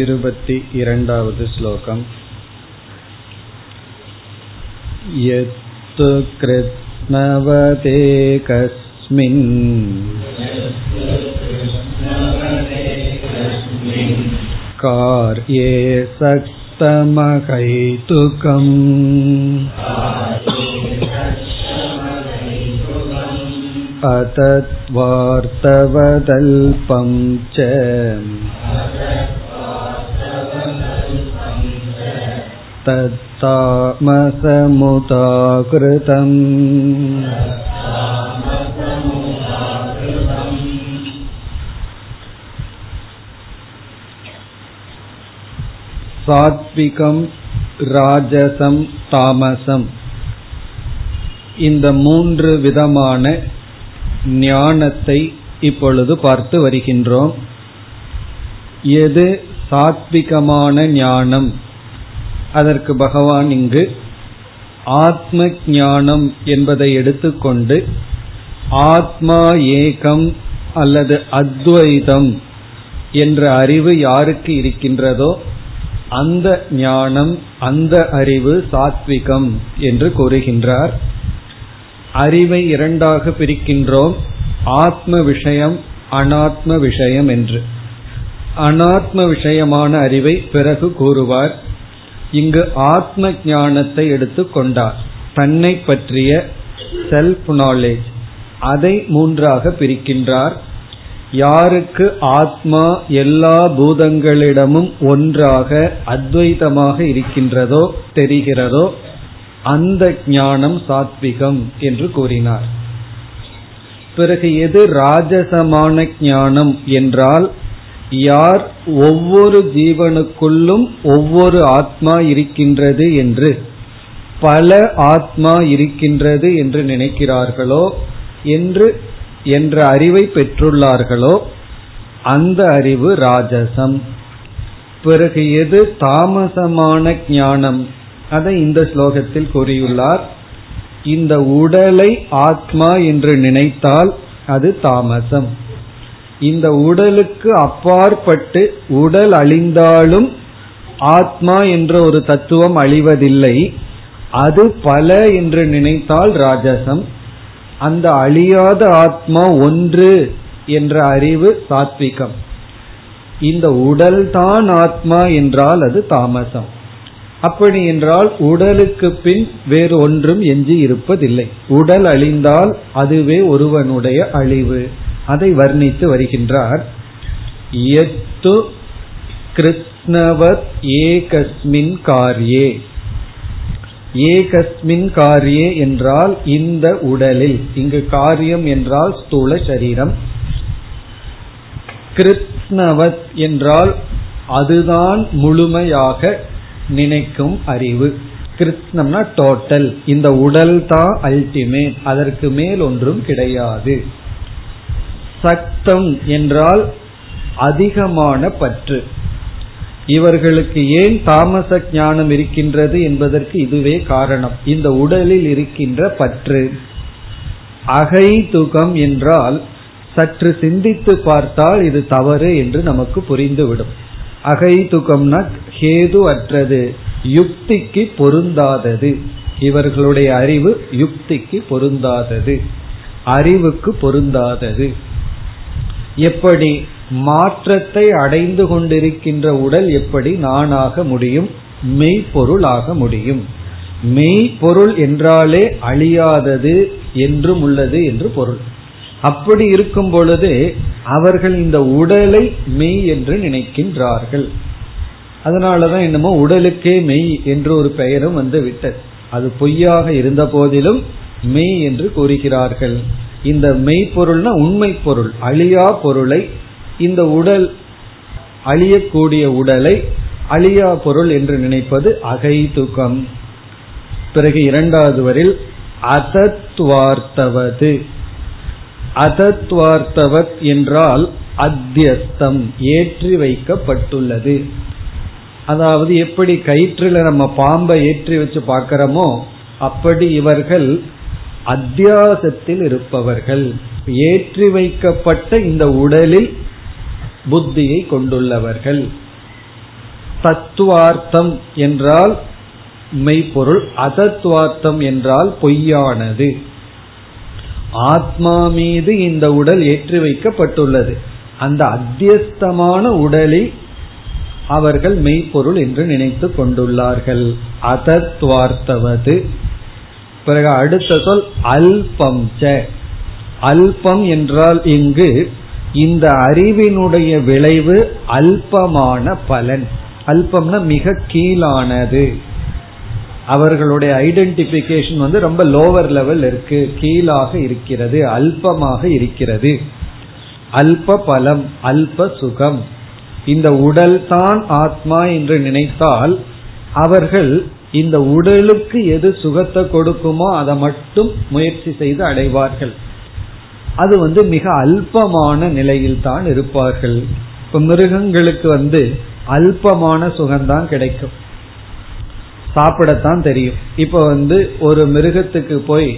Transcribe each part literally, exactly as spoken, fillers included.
இருபத்தி இரண்டாவது ஸ்லோகம். யத்து கிருத்நவதே கஸ்மின் கார்யே சக்தமகைதுகம் அதத்வார்த்தவதல்பம் ச தத்தாமசமுதாக்ருதம். சாத்விகம், ராஜசம், தாமசம் இந்த மூன்று விதமான ஞானத்தை இப்பொழுது பார்த்து வருகின்றோம். எது சாத்விகமான ஞானம்? அதற்கு பகவான் இங்கு ஆத்ம ஞானம் என்பதை எடுத்துக்கொண்டு ஆத்மா ஏகம் அல்லது அத்வைதம் என்ற அறிவு யாருக்கு இருக்கின்றதோ அந்த ஞானம், அந்த அறிவு சாத்விகம் என்று கூறுகின்றார். அறிவை இரண்டாக பிரிக்கின்றோம், ஆத்ம விஷயம், அனாத்ம விஷயம் என்று. அனாத்ம விஷயமான அறிவை பிறகு கூறுவார். இங்கு ஆத்ம ஞானத்தை எடுத்து கொண்டார், தன்னை பற்றிய செல்ஃப் நாலேஜ், அதை மூன்றாக பிரிக்கின்றார். யாருக்கு ஆத்மா எல்லா பூதங்களிடமும் ஒன்றாக அத்வைதமாக இருக்கின்றதோ, தெரிகிறதோ, அந்த ஞானம் சாத்விகம் என்று கூறினார். பிறகு எது ராஜசமான ஞானம் என்றால், யார் ஒவ்வொரு ஜீவனுக்குள்ளும் ஒவ்வொரு ஆத்மா இருக்கின்றது என்று, பல ஆத்மா இருக்கின்றது என்று நினைக்கிறார்களோ, என்று என்ற அறிவை பெற்றுள்ளார்களோ, அந்த அறிவு ராஜசம். பிறகு எது தாமசமான ஞானம்? அதை இந்த ஸ்லோகத்தில் கூறியுள்ளார். இந்த உடலை ஆத்மா என்று நினைத்தால் அது தாமசம். இந்த உடலுக்கு அப்பாற்பட்டு உடல் அழிந்தாலும் ஆத்மா என்ற ஒரு தத்துவம் அழிவதில்லை, அது பல என்று நினைத்தால் ராஜசம். அந்த அழியாத ஆத்மா ஒன்று என்ற அறிவு சாத்விகம். இந்த உடல்தான் ஆத்மா என்றால் அது தாமசம். அப்படி என்றால் உடலுக்கு பின் வேறு ஒன்றும் எஞ்சி இருப்பதில்லை. உடல் அழிந்தால் அதுவே ஒருவனுடைய அழிவு. அதை வர்ணித்து வருகின்றார். யத்து கிருத்ணவத் ஏகஸ்மின் கார்யே. ஏகஸ்மின் கார்யே என்றால் இந்த உடலில், இங்கு காரியம் என்றால் ஸ்தூல சரீரம். கிருத்ணவத் என்றால் அதுதான் முழுமையாக நினைக்கும் அறிவு. கிருத்ணம்னா டோட்டல், இந்த உடல் தான் அல்டிமேட், அதற்கு மேல் ஒன்றும் கிடையாது. சக்தம் என்றால் அதிகமான பற்று. இவர்களுக்கு ஏன் தாமச ஞானம் இருக்கின்றது என்பதற்கு இதுவே காரணம், இந்த உடலில் இருக்கின்ற பற்று. அகைதுகம் என்றால் சற்று சிந்தித்து பார்த்தால் இது தவறு என்று நமக்கு புரிந்துவிடும். அகைதுகம்னா ஹேது அற்றது, யுக்திக்கு பொருந்தாதது. இவர்களுடைய அறிவு யுக்திக்கு பொருந்தாதது, அறிவுக்கு பொருந்தாதது. எப்படி மாற்றத்தை அடைந்து கொண்டிருக்கின்ற உடல் எப்படி நானாக முடியும், மெய்ப்பொருள் ஆக முடியும்? மெய்ப்பொருள் என்றாலே அழியாதது, என்றும் உள்ளது என்று பொருள். அப்படி இருக்கும் பொழுது அவர்கள் இந்த உடலை மெய் என்று நினைக்கின்றார்கள். அதனாலதான் என்னமோ உடலுக்கே மெய் என்று ஒரு பெயரும் வந்து விட்டது. அது பொய்யாக இருந்த போதிலும் மெய் என்று கூறுகிறார்கள். இந்த மெய்ப்பொருள்னா உண்மை பொருள், அழியா பொருளை, இந்த உடல் அழியக்கூடிய உடலை அழியா பொருள் என்று நினைப்பது அகைதுகம். பிறகு இரண்டாவது வரில் அதத்வார்த்தவது. அதத்வார்த்தவத் என்றால் அத்தியஸ்தம், ஏற்றி வைக்கப்பட்டுள்ளது. அதாவது எப்படி கயிற்றில் நம்ம பாம்பை ஏற்றி வச்சு பார்க்கிறோமோ, அப்படி இவர்கள் அத்தியாசத்தில் இருப்பவர்கள், ஏற்றி வைக்கப்பட்ட இந்த உடலில் புத்தியை கொண்டுள்ளவர்கள். தத்துவார்த்தம் என்றால் மெய்ப்பொருள், அதத்துவார்த்தம் என்றால் பொய்யானது. ஆத்மா மீது இந்த உடல் ஏற்றி வைக்கப்பட்டுள்ளது. அந்த அத்தியஸ்தமான உடலில் அவர்கள் மெய்ப்பொருள் என்று நினைத்து கொண்டுள்ளார்கள். அதத்வார்த்தவது. பிறகு அடுத்த சொல் அல்பம். அல்பம் என்றால் இங்கு இந்த அறிவினுடைய விளைவு அல்பமான பலன். அல்பம்னா மிக கீழானது. அவர்களுடைய ஐடென்டிபிகேஷன் வந்து ரொம்ப லோவர் லெவல் இருக்கு, கீழாக இருக்கிறது, அல்பமாக இருக்கிறது. அல்ப பலம், அல்ப சுகம். இந்த உடல் தான் ஆத்மா என்று நினைத்தால் அவர்கள் இந்த உடலுக்கு எது சுகத்தை கொடுக்குமோ அதை மட்டும் முயற்சி செய்து அடைவார்கள். அது வந்து மிக அல்பமான நிலையில் தான் இருப்பார்கள். இப்ப மிருகங்களுக்கு வந்து அல்பமான சுகம்தான் கிடைக்கும், சாப்பிடத்தான் தெரியும். இப்ப வந்து ஒரு மிருகத்துக்கு போய்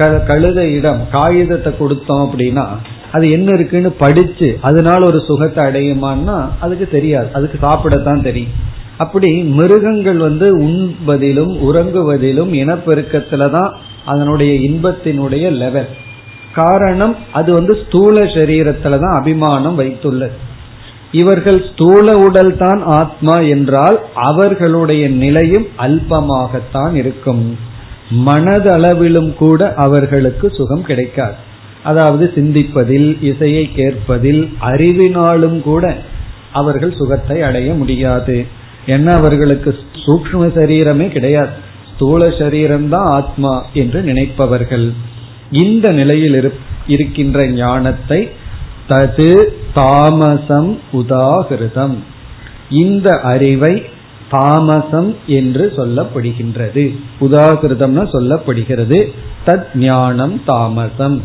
க கழுதையிடம் காகிதத்தை கொடுத்தோம் அப்படின்னா அது என்ன இருக்குன்னு படிச்சு அதனால ஒரு சுகத்தை அடையுமான்னா அதுக்கு தெரியாது, அதுக்கு சாப்பிடத்தான் தெரியும். அப்படி மிருகங்கள் வந்து உண்பதிலும் உறங்குவதிலும் இனப்பெருக்கத்துல தான் அதனுடைய இன்பத்தினுடைய லெவல். காரணம் அது வந்து ஸ்தூல சரீரத்துல தான் அபிமானம் வைத்துள்ளது. இவர்கள் ஸ்தூல உடல் தான் ஆத்மா என்றால் அவர்களுடைய நிலையும் அல்பமாகத்தான் இருக்கும். மனதளவிலும் கூட அவர்களுக்கு சுகம் கிடைக்காது. அதாவது சிந்திப்பதில், இசையை கேட்பதில், அறிவினாலும் கூட அவர்கள் சுகத்தை அடைய முடியாது. ஏன்னா அவர்களுக்கு சூக்ஷ்ம சரீரமே கிடையாது, ஸ்தூல சரீரம்தான் ஆத்மா என்று நினைப்பவர்கள் இந்த நிலையில் இருக்கின்ற ஞானத்தை தது தாமசம் உதாகிருதம், இந்த அறிவை தாமசம் என்று சொல்லப்படுகின்றது. உதாகிருதம்னா சொல்லப்படுகிறது. தத் ஞானம் தாமசம்.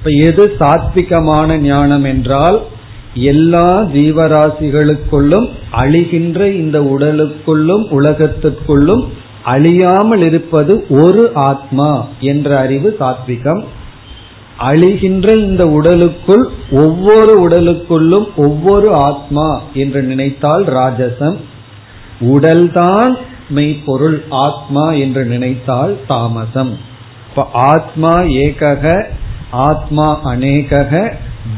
இப்ப எது சாத்விகமான ஞானம் என்றால் எல்லா ஜீவராசிகளுக்குள்ளும், அழிகின்ற இந்த உடலுக்குள்ளும் உலகத்துக்குள்ளும் அழியாமல் இருப்பது ஒரு ஆத்மா என்ற அறிவு சாத்விகம். அழிகின்ற இந்த உடலுக்குள் ஒவ்வொரு உடலுக்குள்ளும் ஒவ்வொரு ஆத்மா என்று நினைத்தால் ராஜசம். உடல்தான் மெய்ப்பொருள், ஆத்மா என்று நினைத்தால் தாமசம். இப்ப ஆத்மா ஏகக, ஆத்மா அநேகக,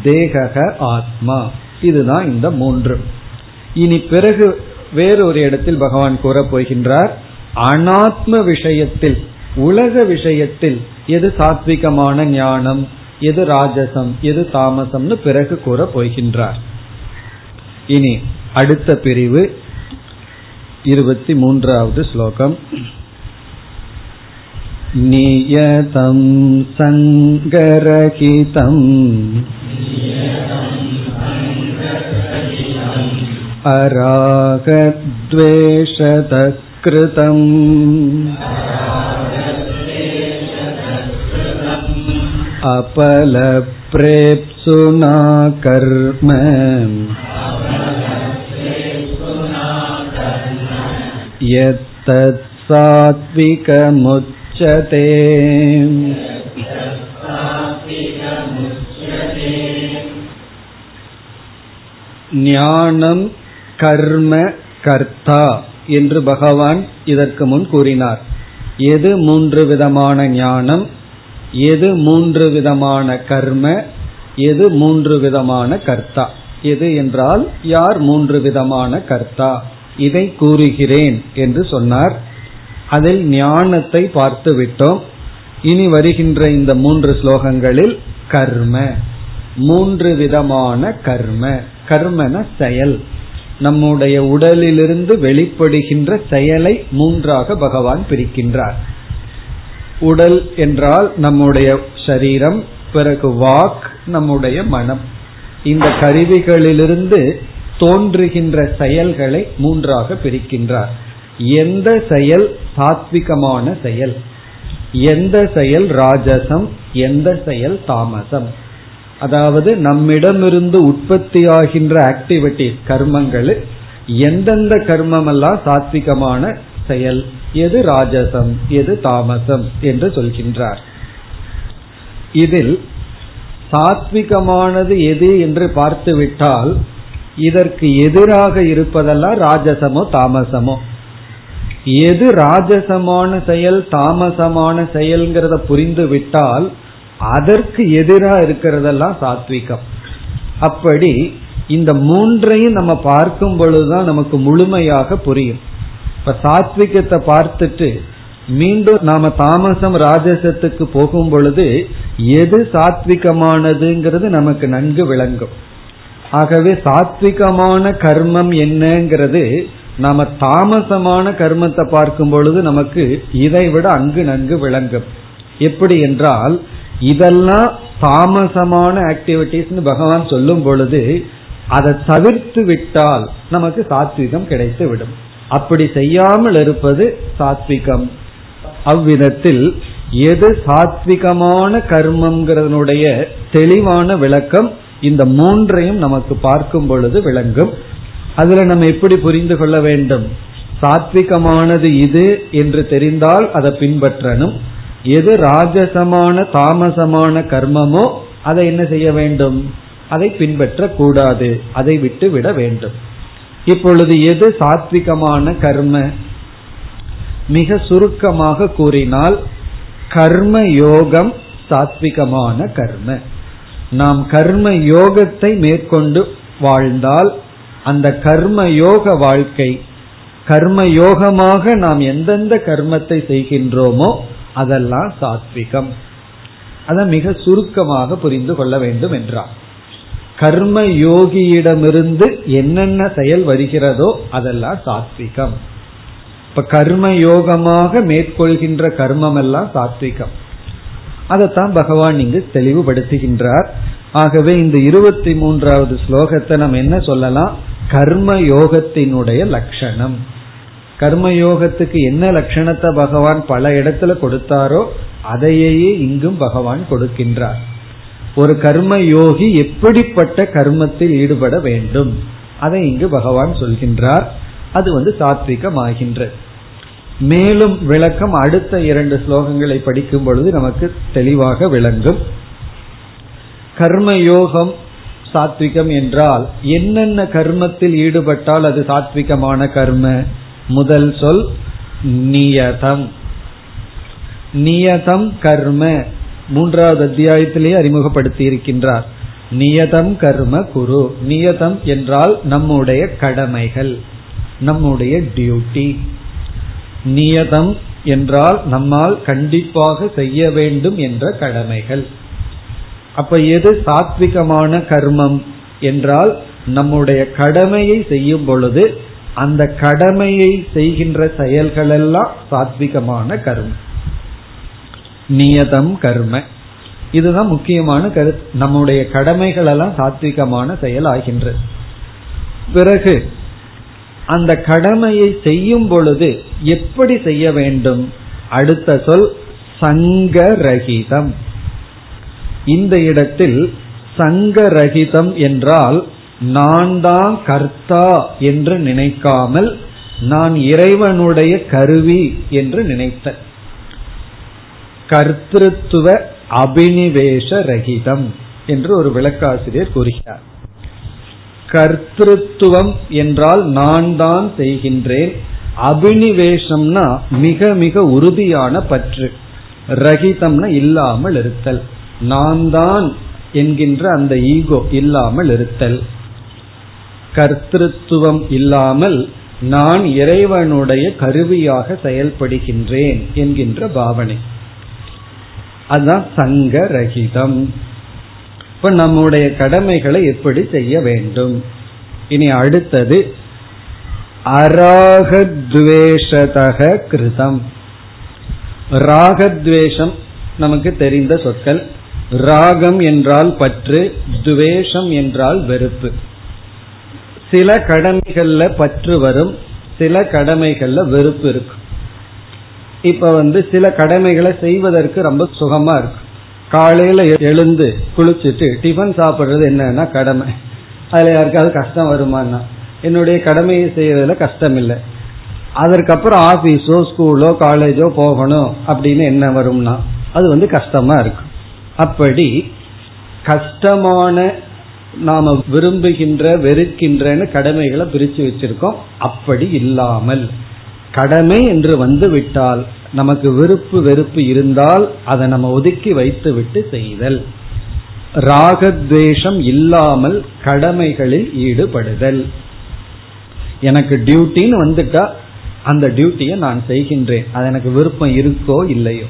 தேகக ஆத்மா. இதுதான் இந்த மூன்று. இனி பிறகு வேறொரு இடத்தில் பகவான் கூற போகின்றார் அனாத்ம விஷயத்தில், உலக விஷயத்தில் எது சாத்விகமான ஞானம், எது ராஜசம், எது தாமசம்னு பிறகு கூற போகின்றார். இனி அடுத்த பிரிவு இருபத்தி மூன்றாவது ஸ்லோகம். நியதம் சங்கரகிதம் அராகத்வேஷதஸ் கிருதம் அபலப்ரேப்சுனா கர்ம யத்தத் சாத்விகமுச்யதே. ஞானம் கர்ம கர்த்தா என்று பகவான் இதற்கு முன் கூறினார். எது மூன்று விதமான ஞானம், எது மூன்று விதமான கர்ம, எது மூன்று விதமான கர்த்தா, எது என்றால் யார் மூன்று விதமான கர்த்தா, இதை கூறுகிறேன் என்று சொன்னார். அதில் ஞானத்தை பார்த்து விட்டோம். இனி வருகின்ற இந்த மூன்று ஸ்லோகங்களில் கர்ம, மூன்று விதமான கர்ம. கர்மன செயல், நம்முடைய உடலிலிருந்து வெளிப்படுகின்ற செயலை மூன்றாக பகவான் பிரிக்கின்றார். உடல் என்றால் நம்முடைய சரீரம், பிறகு வாக், நம்முடைய மனம். இந்த கருவிகளிலிருந்து தோன்றுகின்ற செயல்களை மூன்றாக பிரிக்கின்றார். எந்த செயல் சாத்விகமான செயல், எந்த செயல் ராஜசம், எந்த செயல் தாமசம். அதாவது நம்மிடமிருந்து உற்பத்தியாகின்ற ஆக்டிவிட்டி கர்மங்கள், எந்தெந்த கர்மமெல்லாம் சாத்விகமான செயல், எது ராஜசம், எது தாமசம் என்று சொல்கின்றார். இதில் சாத்விகமானது எது என்று பார்த்துவிட்டால் இதற்கு எதிராக இருப்பதெல்லாம் ராஜசமோ தாமசமோ. எது ராஜசமான செயல் தாமசமான செயல்ங்கிறத புரிந்து விட்டால் அதற்கு எதிராக இருக்கிறதெல்லாம் சாத்விகம். அப்படி இந்த மூன்றையும் நம்ம பார்க்கும் பொழுதுதான் நமக்கு முழுமையாக புரியும். இப்ப சாத்விகத்தை பார்த்துட்டு மீண்டும் நாம தாமசம் ராஜசத்துக்கு போகும் பொழுது எது சாத்விகமானதுங்கிறது நமக்கு நன்கு விளங்கும். ஆகவே சாத்விகமான கர்மம் என்னங்கிறது நாம தாமசமான கர்மத்தை பார்க்கும் பொழுது நமக்கு இதை விட அங்கு நன்கு விளங்கும். எப்படி என்றால், இதெல்லாம் தாமசமான ஆக்டிவிட்டிஸ்ன்னு பகவான் சொல்லும் பொழுது அதை தவிர்த்து விட்டால் நமக்கு சாத்விகம் கிடைத்து விடும். அப்படி செய்யாமல் இருப்பது சாத்விகம். அவ்விதத்தில் எது சாத்விகமான கர்மங்கிறதனுடைய தெளிவான விளக்கம் இந்த மூன்றையும் நமக்கு பார்க்கும் பொழுது விளங்கும். அதுல நம்ம எப்படி புரிந்து கொள்ள வேண்டும்? சாத்விகமானது இது என்று தெரிந்தால் அதை பின்பற்றணும். எது ராஜசமான தாமசமான கர்மமோ அதை என்ன செய்ய வேண்டும்? அதை பின்பற்ற கூடாது, அதை விட்டு விட வேண்டும். இப்பொழுது எது சாத்விகமான கர்ம? மிக சுருக்கமாக கூறினால் கர்ம யோகம் சாத்விகமான கர்ம. நாம் கர்ம யோகத்தை மேற்கொண்டு வாழ்ந்தால் அந்த கர்ம யோக வாழ்க்கை, கர்ம யோகமாக நாம் எந்தெந்த கர்மத்தை செய்கின்றோமோ அதெல்லாம் சாத்விகம். அதை மிக சுருக்கமாக புரிந்து கொள்ள வேண்டும் என்றார். கர்ம யோகியிடமிருந்து என்னென்ன செயல் வருகிறதோ அதெல்லாம் சாத்விகம். இப்ப கர்ம யோகமாக மேற்கொள்கின்ற கர்மம் எல்லாம் சாத்விகம். அதைத்தான் பகவான் இங்கு தெளிவுபடுத்துகின்றார். ஆகவே இந்த இருபத்தி மூன்றாவது ஸ்லோகத்தை நம்ம என்ன சொல்லலாம்? கர்ம யோகத்தினுடைய லட்சணம். கர்மயோகத்துக்கு என்ன லட்சணத்தை பகவான் பல இடத்துல கொடுத்தாரோ அதையே இங்கும் பகவான் கொடுக்கின்றார். ஒரு கர்ம யோகி எப்படிப்பட்ட கர்மத்தில் ஈடுபட வேண்டும் அதை இங்கு பகவான் சொல்கின்றார். அது வந்து சாத்விகமாகின்றது. மேலும் விளக்கம் அடுத்த இரண்டு ஸ்லோகங்களை படிக்கும் பொழுது நமக்கு தெளிவாக விளங்கும். கர்மயோகம் சாத்விகம் என்றால் என்னென்ன கர்மத்தில் ஈடுபட்டால் அது சாத்விகமான கர்ம? முதல் சொல் நியதம். நியதம் கர்ம மூன்றாவது அத்தியாயத்திலேயே அறிமுகப்படுத்தி இருக்கின்றார். நியதம் கர்ம குரு. நியதம் என்றால் நம்முடைய கடமைகள், நம்முடைய டியூட்டி. நியதம் என்றால் நம்மால் கண்டிப்பாக செய்ய வேண்டும் என்ற கடமைகள். அப்ப எது சாத்விகமான கர்மம் என்றால் நம்முடைய கடமையை செய்யும் பொழுது அந்த கடமையை செய்கின்ற செயல்களெல்லாம் சாத்விகமான கர்மம், நியதம் கர்ம. இதுதான் முக்கியமான கருத்து. நம்முடைய கடமைகள் எல்லாம் சாத்விகமான செயல் ஆகின்றது. பிறகு அந்த கடமையை செய்யும் பொழுது எப்படி செய்ய வேண்டும்? அடுத்த சொல் சங்கரகிதம். இந்த இடத்தில் சங்கரகிதம் என்றால் நான் தான் கர்த்தா என்று நினைக்காமல் நான் இறைவனுடைய கருவி என்று நினைத்த கர்த்திருத்துவ அபினிவேஷ ரகிதம் என்று ஒரு விளக்காசிரியர் கூறுகிறார். கர்த்திருத்துவம் என்றால் நான் தான் செய்கின்றேன், அபினிவேஷம்னா மிக மிக உறுதியான பற்று, ரகிதம்னா இல்லாமல் இருத்தல், நான் தான் என்கின்ற அந்த ஈகோ இல்லாமல் இருத்தல். கர்த்திருத்துவம் இல்லாமல் நான் இறைவனுடைய கருவியாக செயல்படுகின்றேன் என்கின்ற பாவனை, அதுதான் சங்கரகிதம். இப்ப நம்முடைய கடமைகளை எப்படி செய்ய வேண்டும்? இனி அடுத்தது அராகத்வேஷதஹ கிருதம். ராகத்வேஷம் நமக்கு தெரிந்த சொற்கள். ராகம் என்றால் பற்று, துவேஷம் என்றால் வெறுப்பு. சில கடமைகள்ல பற்று வரும், சில கடமைகள்ல வெறுப்பு இருக்கும். இப்ப வந்து சில கடமைகளை செய்வதற்கு ரொம்ப சுகமா இருக்கும். காலையில எழுந்து குளிச்சுட்டு டிஃபன் சாப்பிடுறது என்னன்னா கடமை. அதுல யாருக்காவது கஷ்டம் வருமானா? என்னுடைய கடமையை செய்யறதுல கஷ்டம் இல்லை. அதற்கப்புறம் ஆபீஸோ ஸ்கூலோ காலேஜோ போகணும் அப்படின்னு என்ன வரும்னா அது வந்து கஷ்டமா இருக்கும். அப்படி கஷ்டமான நாம விரும்புகின்ற வெறுக்கின்றன கடமைகளை பிரிச்சு வச்சிருக்கோம். அப்படி இல்லாமல் கடமை என்று வந்து விட்டால் நமக்கு விருப்பு வெறுப்பு இருந்தால் அதை நம்ம ஒதுக்கி வைத்து விட்டு செய்தல், ராகத்வேஷம் இல்லாமல் கடமைகளில் ஈடுபடுதல். எனக்கு டியூட்டின்னு வந்துட்டா அந்த டியூட்டியை நான் செய்கின்றேன், அது எனக்கு விருப்பம் இருக்கோ இல்லையோ.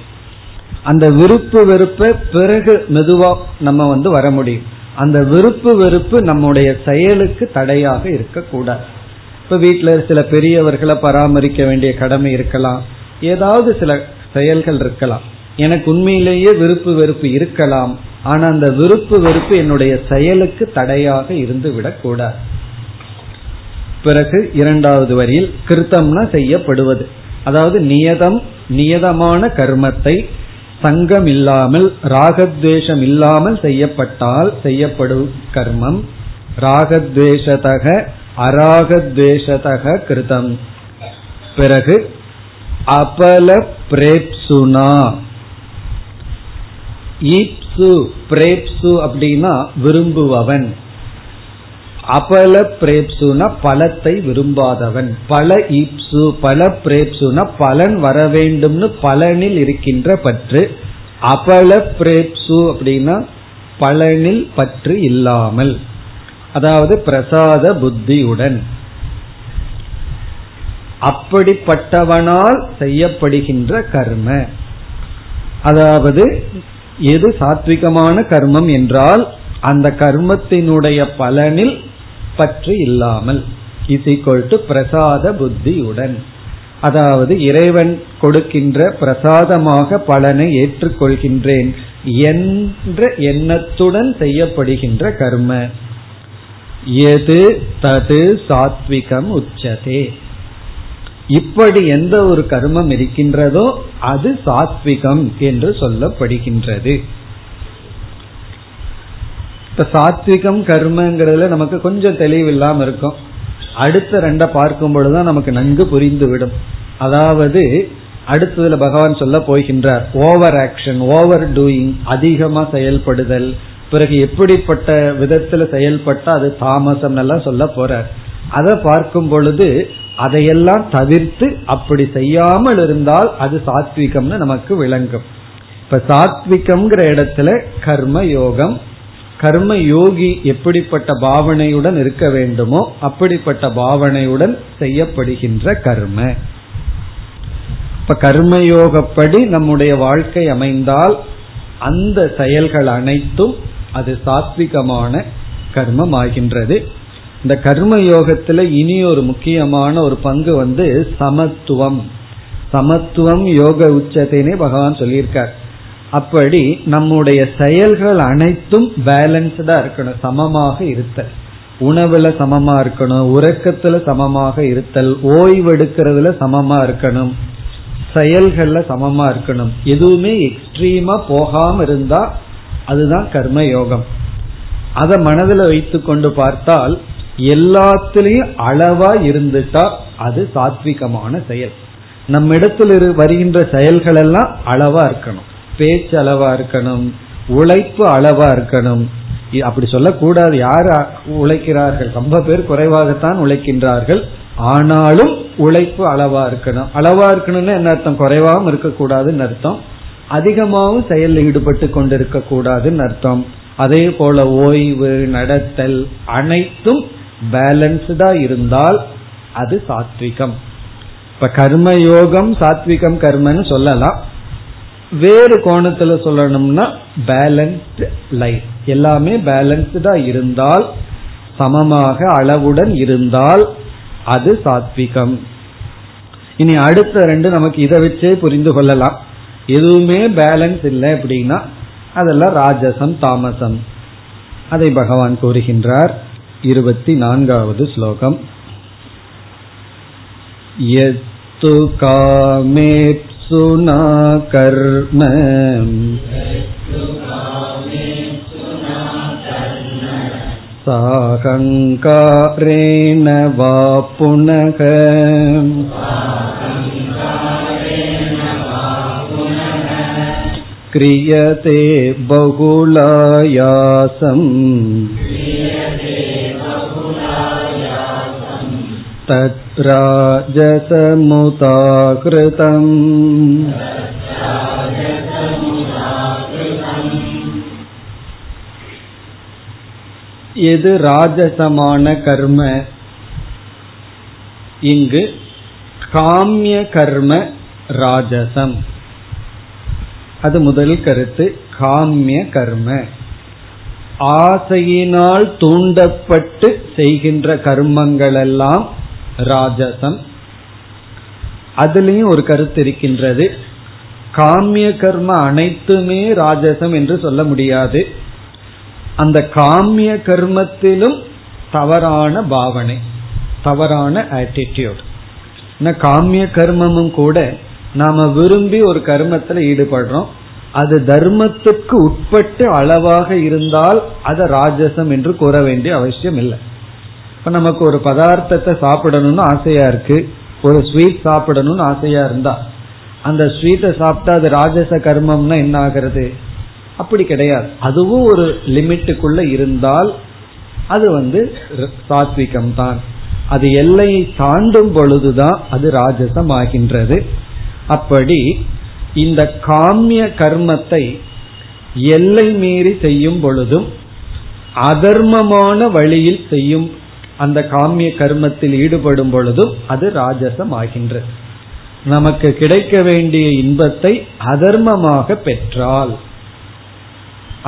அந்த விருப்பு வெறுப்ப பிறகு மெதுவா நம்ம வந்து வர முடியும். அந்த விருப்பு வெறுப்பு நம்முடைய செயலுக்கு தடையாக இருக்கக்கூடாது. இப்ப வீட்டுல சில பெரியவர்களை பராமரிக்க வேண்டிய கடமை இருக்கலாம், ஏதாவது சில செயல்கள் இருக்கலாம், எனக்கு உண்மையிலேயே விருப்பு வெறுப்பு இருக்கலாம். ஆனா அந்த விருப்பு வெறுப்பு என்னுடைய செயலுக்கு தடையாக இருந்து விடக்கூடாது. பிறகு இரண்டாவது வரியில் கிருத்தம்னா செய்யப்படுவது, அதாவது நியதம் நியதமான கர்மத்தை சங்கம் இல்லாமல் ராகத்வேஷம் இல்லாமல் செய்யப்பட்டால் செய்யப்படும் கர்மம் ராகத்வேஷதக அராகத்வேஷதக கிருதம். பிறகு அபல பிரேப்சுனா, ஈப்சு பிரேப்சு அப்படின்னா விரும்புபவன், அபல பிரேப்சுனா பலத்தை விரும்பாதவன், பல ஈப்சு பல பிரேப்சுனா பலன் வர வேண்டும்னு பலனில் இருக்கின்ற பற்று, அபல பிரேப்சு அப்படின்னா பலனில் பற்று இல்லாமல், அதாவது பிரசாத புத்தியுடன் அப்படிப்பட்டவனால் செய்யப்படுகின்ற கர்ம. அதாவது எது சாத்விகமான கர்மம் என்றால் அந்த கர்மத்தினுடைய பலனில் பற்று இல்லாமல், இஸ் ஈக்வல் டு பிரசாத புத்தியுடன், அதாவது இறைவன் கொடுக்கின்ற பிரசாதமாக பலனை ஏற்றுக்கொள்கின்றேன் என்ற எண்ணத்துடன் செய்யப்படுகின்ற கர்ம. எது தது சாத்விகம் உச்சதே, இப்படி எந்த ஒரு கர்மம் இருக்கின்றதோ அது சாத்விகம் என்று சொல்லப்படுகின்றது. இப்ப சாத்விகம் கர்மங்கிறதுல நமக்கு கொஞ்சம் தெளிவில்லாம இருக்கும், அடுத்த ரெண்ட பார்க்கும் பொழுதுதான் நமக்கு நன்கு புரிந்துவிடும். அதாவது அடுத்ததுல பகவான் சொல்ல போகின்றார் ஓவர் ஆக்ஷன், ஓவர் டூயிங், அதிகமா செயல்படுதல். பிறகு எப்படிப்பட்ட விதத்துல செயல்பட்ட அது தாமசம் எல்லாம் சொல்ல போறார். அதை பார்க்கும் பொழுது அதையெல்லாம் தவிர்த்து அப்படி செய்யாமல் இருந்தால் அது சாத்விகம்னு நமக்கு விளங்கும். இப்ப சாத்விகம்ங்கிற இடத்துல கர்ம யோகம், கர்ம யோகி எப்படிப்பட்ட பாவனையுடன் இருக்க வேண்டுமோ அப்படிப்பட்ட பாவனையுடன் செய்யப்படுகின்ற கர்ம. இப்ப கர்மயோகப்படி நம்முடைய வாழ்க்கை அமைந்தால் அந்த செயல்கள் அனைத்தும் அது சாத்விகமான கர்மம் ஆகின்றது. இந்த கர்ம யோகத்துல இனி ஒரு முக்கியமான ஒரு பங்கு வந்து சமத்துவம். சமத்துவம் யோக உச்சத்தைனே பகவான் சொல்லியிருக்கார். அப்படி நம்முடைய செயல்கள் அனைத்தும் பேலன்ஸ்டா இருக்கணும், சமமாக இருத்தல். உணவுல சமமா இருக்கணும், உறக்கத்துல சமமாக இருத்தல், ஓய்வெடுக்கிறதுல சமமா இருக்கணும், செயல்கள்ல சமமா இருக்கணும். எதுவுமே எக்ஸ்ட்ரீமா போகாம இருந்தா அதுதான் கர்ம யோகம். அதை மனதில் வைத்து கொண்டு பார்த்தால் எல்லாத்திலையும் அளவா இருந்துட்டா அது சாத்விகமான செயல். நம்ம இடத்துல வருகின்ற செயல்கள் எல்லாம் அளவா இருக்கணும், பேச்சு அளவா இருக்கணும், உழைப்பு அளவா இருக்கணும். அப்படி சொல்லக்கூடாது, யார் உழைக்கிறார்கள் ரொம்ப பேர் குறைவாகத்தான் உழைக்கின்றார்கள், ஆனாலும் உழைப்பு அளவா இருக்கணும். அளவா இருக்கணும்னு என்ன அர்த்தம், குறைவாகவும் இருக்கக்கூடாதுன்னு அர்த்தம், அதிகமாகவும் செயலில் ஈடுபட்டு கொண்டு இருக்கக்கூடாதுன்னு அர்த்தம். அதே போல ஓய்வு நடத்தல் அனைத்தும் பேலன்ஸ்டா இருந்தால் அது சாத்விகம். இப்ப கர்மயோகம் சாத்விகம் கர்மன்னு சொல்லலாம். வேறு கோணத்துல சொல்லணும்னா பேலன்ஸ்டு லைஃப், எல்லாமே பேலன்ஸ்டா இருந்தால், சமமாக அளவுடன் இருந்தால் அது சாத்விகம். இனி அடுத்த ரெண்டு நமக்கு இதை வச்சே புரிந்து கொள்ளலாம். எதுவுமே பேலன்ஸ் இல்லை அப்படின்னா அதெல்லாம் ராஜசம் தாமசம். அதை பகவான் கூறுகின்றார் இருபத்தி நான்காவது ஸ்லோகம். யத்து காமேப்சுனா கர்ம சாஹங்காரேண வா புனக கிரியதே பகுலாயாசம் கிரிய தத் ராஜசமுதாக்ருதம். எது ராஜசமான கர்ம? இங்கு காமிய கர்ம ராஜசம், அது முதல் கருத்து. காமிய கர்ம, ஆசையினால் தூண்டப்பட்டு செய்கின்ற கர்மங்கள் எல்லாம் ராஜசம். அதுலேயும் ஒரு கருத்து இருக்கின்றது. காமிய கர்ம அனைத்துமே ராஜசம் என்று சொல்ல முடியாது. அந்த காமிய கர்மத்திலும் தவறான பாவனை, தவறான ஆட்டிடியூட். காமிய கர்மமும் கூட நாம விரும்பி ஒரு கர்மத்தில் ஈடுபடுறோம், அது தர்மத்துக்கு உட்பட்டு அளவாக இருந்தால் அது ராஜசம் என்று கூற வேண்டிய அவசியம் இல்லை. இப்ப நமக்கு ஒரு பதார்த்தத்தை சாப்பிடணும்னு ஆசையா இருக்கு, ஒரு ஸ்வீட் சாப்பிடணும்னு ஆசையா இருந்தா அந்த ஸ்வீட்டை சாப்பிட்டா அது ராஜச கர்மம்னா என்ன ஆகிறது? அப்படி கிடையாது. அதுவும் ஒரு லிமிட்டுக்குள்ள இருந்தால் அது வந்து சாத்விகம் தான். அது எல்லையை தாண்டும் பொழுதுதான் அது ராஜசம் ஆகின்றது. அப்படி இந்த காமிய கர்மத்தை எல்லை மீறி செய்யும் பொழுதும் அதர்மமான வழியில் செய்யும் அந்த காமிய கர்மத்தில் ஈடுபடும் பொழுதும் அது ராஜசம் ஆகின்றது. நமக்கு கிடைக்க வேண்டிய இன்பத்தை அதர்மமாக பெற்றால்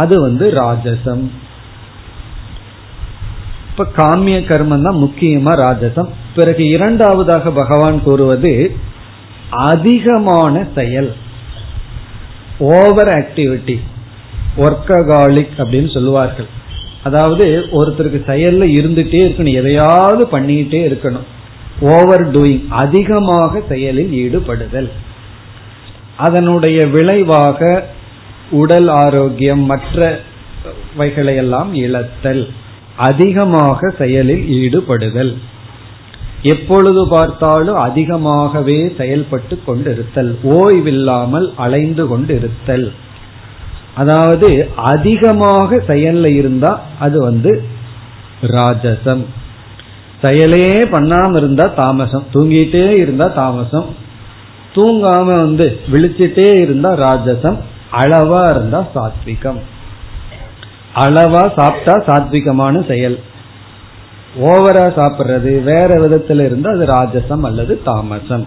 அது வந்து ராஜசம். இப்ப காமிய கர்மம் தான் முக்கியமா ராஜசம். பிறகு இரண்டாவதாக பகவான் கூறுவது அதிகமான செயல், ஓவர் ஆக்டிவிட்டி, ஒர்க்கஹாலிக் அப்படின்னு சொல்லுவார்கள். அதாவது ஒருத்தருக்கு செயல்ல இருந்துட்டே இருக்கணும், எதையாவது பண்ணிட்டே இருக்கணும், ஓவர் டூயிங், அதிகமாக செயலில் ஈடுபடுதல். அதனுடைய விளைவாக உடல் ஆரோக்கியம், மற்ற வகைகளையெல்லாம் இழத்தல், அதிகமாக செயலில் ஈடுபடுதல், எப்பொழுது பார்த்தாலும் அதிகமாகவே செயல்பட்டு கொண்டிருத்தல், ஓய்வில்லாமல் அலைந்து கொண்டிருத்தல். அதாவது அதிகமாக செயல்ல இருந்தா அது வந்து ராஜசம். செயலே பண்ணாம இருந்தா தாமசம், தூங்கிட்டே இருந்தா தாமசம், தூங்காம வந்து விழிச்சிட்டே இருந்தா ராஜசம், அளவா இருந்தா சாத்விகம். அளவா சாப்பிட்டா சாத்விகமான செயல், ஓவரா சாப்பிடுறது வேற விதத்துல இருந்தா அது ராஜசம் அல்லது தாமசம்.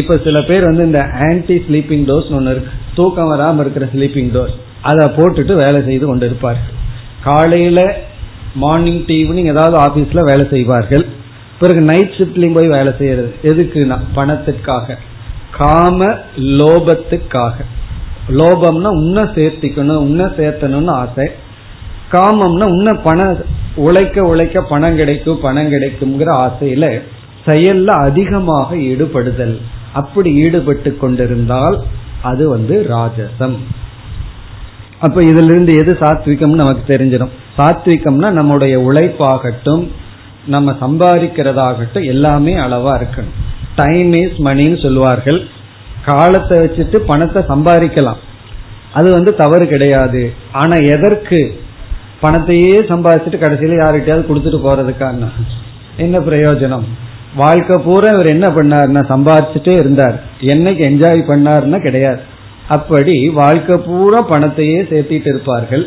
இப்ப சில பேர் வந்து இந்த ஆன்டி ஸ்லீப்பிங் டோஸ் ஒன்று இருக்கு, தூக்கம் வராமல் இருக்கிற ஸ்லீப்பிங் டோஸ், அதை போட்டுட்டு வேலை செய்து கொண்டு இருப்பார்கள். காலையில மார்னிங் டு ஈவினிங் ஏதாவது ஆபீஸ்ல வேலை செய்வார்கள், பிறகு நைட் ஷிப்ட்லையும் போய் வேலை செய்யறது. எதுக்குன்னா பணத்துக்காக, காம லோபத்துக்காக. லோபம்னா உன்ன சேர்த்திக்கணும், உன்ன சேர்த்தணும்னு ஆசை. காமம்னா உன்ன பணம், உழைக்க உழைக்க பணம் கிடைக்கும், பணம் கிடைக்கும்ங்கிற ஆசையில செயல்ல அதிகமாக ஈடுபடுதல். அப்படி ஈடுபட்டு கொண்டிருந்தால் அது வந்து ராஜசம். அப்ப இதுல இருந்து எது சாத்விகம் நமக்கு தெரிஞ்சிடும். சாத்விகம்னா நம்முடைய உழைப்பாகட்டும், நம்ம சம்பாதிக்கிறதாகட்டும் எல்லாமே அளவா இருக்கணும். டைம் இஸ் மணின்னு சொல்லுவார்கள். காலத்தை வச்சுட்டு பணத்தை சம்பாதிக்கலாம், அது வந்து தவறு கிடையாது. ஆனா எதற்கு பணத்தையே சம்பாதிச்சுட்டு கடைசியில யார்கிட்டயாவது கொடுத்துட்டு போறதுக்கான என்ன பிரயோஜனம்? வாழ்க்கை பூரா இவர் என்ன பண்ணார்னா சம்பாதிச்சுட்டே இருந்தார், என்னைக்கு என்ஜாய் பண்ணார்னா கிடையாது. அப்படி வாழ்க்கை பூரா பணத்தையே சேர்த்திட்டு இருப்பார்கள்.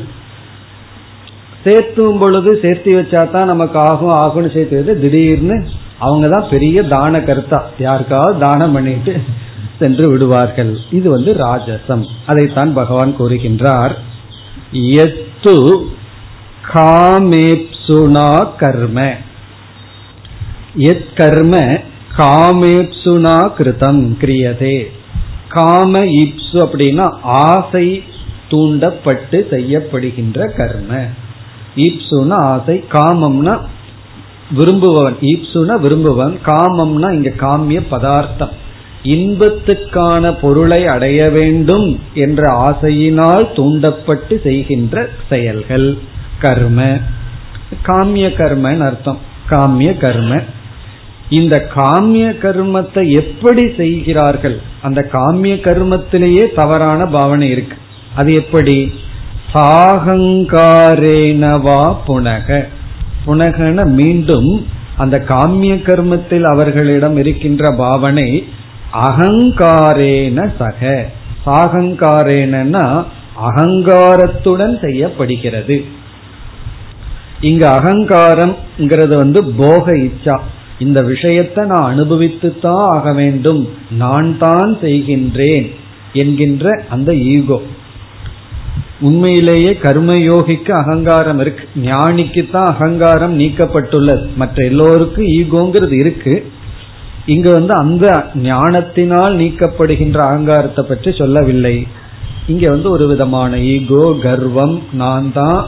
சேர்த்தும் பொழுது சேர்த்தி வச்சாதான் நமக்கு ஆகும் ஆகும்னு சேர்த்து வச்சு திடீர்னு அவங்கதான் பெரிய தான கர்த்தா, யாருக்காவது தானம் பண்ணிட்டு சென்று விடுவார்கள். இது வந்து ராஜசம். அதைத்தான் பகவான் கூறுகின்றார். எத்து காமேப்சுனா கர்ம எத் கர்ம காமேப்சுனா கிருதம் கிரியதே. காம இப்சு அப்படின்னா ஆசை தூண்டப்பட்டு செய்யப்படுகின்ற கர்ம. இப்சுனா ஆசை, காமம்னா விரும்புவன், இப்சுனா விரும்புவன், காமம்னா இங்க காமிய பதார்த்தம், இன்பத்துக்கான பொருளை அடைய வேண்டும் என்ற ஆசையினால் தூண்டப்பட்டு செய்கின்ற செயல்கள் கர்ம. காமிய கர்மன்னு அர்த்தம். காமிய கர்ம, இந்த காமிய கர்மத்தை எப்படி செய்கிறார்கள்? அந்த காமிய கர்மத்திலேயே தவறான பாவனை இருக்கு. அது எப்படி? சாகங்காரேனவா புனக, புனகன மீண்டும் அந்த காமிய கர்மத்தில் அவர்களிடம் இருக்கின்ற பாவனை அகங்காரேன சக. அகங்காரேனா அகங்காரத்துடன் செய்யப்படுகிறது. இங்க அகங்காரம் வந்து போக இச்சா, இந்த விஷயத்தை நான் அனுபவித்துத்தான் ஆக வேண்டும், நான் தான் செய்கின்றேன் என்கின்ற அந்த ஈகோ. உண்மையிலேயே கர்மயோகிக்கு அகங்காரம் இருக்கு, ஞானிக்குத்தான் அகங்காரம் நீக்கப்பட்டுள்ளது, மற்ற எல்லோருக்கும் ஈகோங்கிறது இருக்கு. இங்க வந்து அந்த ஞானத்தினால் நீக்கப்படுகின்ற அகங்காரத்தை பற்றி சொல்லவில்லை. இங்க வந்து ஒரு விதமான ஈகோ, கர்வம், நான் தான்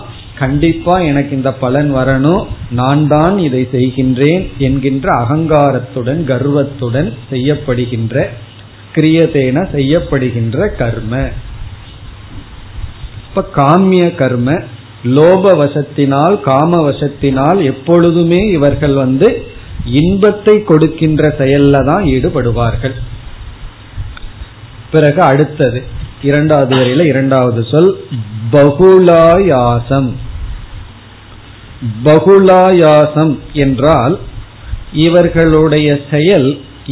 கண்டிப்பா எனக்கு இந்த பலன் வரணும், நான் தான் இதை செய்கின்றேன் என்கின்ற அகங்காரத்துடன் கர்வத்துடன் செய்யப்படுகின்ற கிரியதேன செய்யப்படுகின்ற கர்ம. இப்ப காமிய கர்ம லோபவசத்தினால் காமவசத்தினால் எப்பொழுதுமே இவர்கள் வந்து இன்பத்தை கொடுக்கின்ற செயல்ல தான் ஈடுபடுவார்கள். பிறகு அடுத்தது இரண்டாவது வரையில இரண்டாவது சொல் பகுலாயாசம். பகுலாயாசம் என்றால் இவர்களுடைய செயல்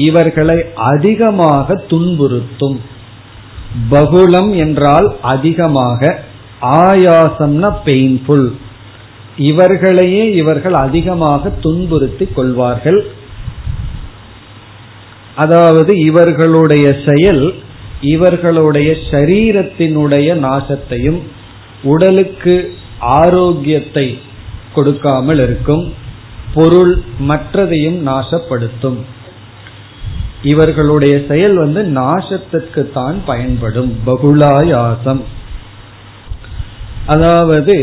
இவர்களை அதிகமாக துன்புறுத்தும். பகுலம் என்றால் அதிகமாக, ஆயாசம்னா பெயின்ஃபுல். இவர்களையே இவர்கள் அதிகமாக துன்புறுத்தி கொள்வார்கள். அதாவது இவர்களுடைய செயல் இவர்களுடைய சரீரத்தினுடைய நாசத்தையும் உடலுக்கு ஆரோக்கியத்தை கொடுக்காமல் இருக்கும், பொருள் மற்றதையும் நாசப்படுத்தும். இவர்களுடைய செயல் வந்து நாசத்திற்கு தான் பயன்படும் பகுலாயாசம். அதாவது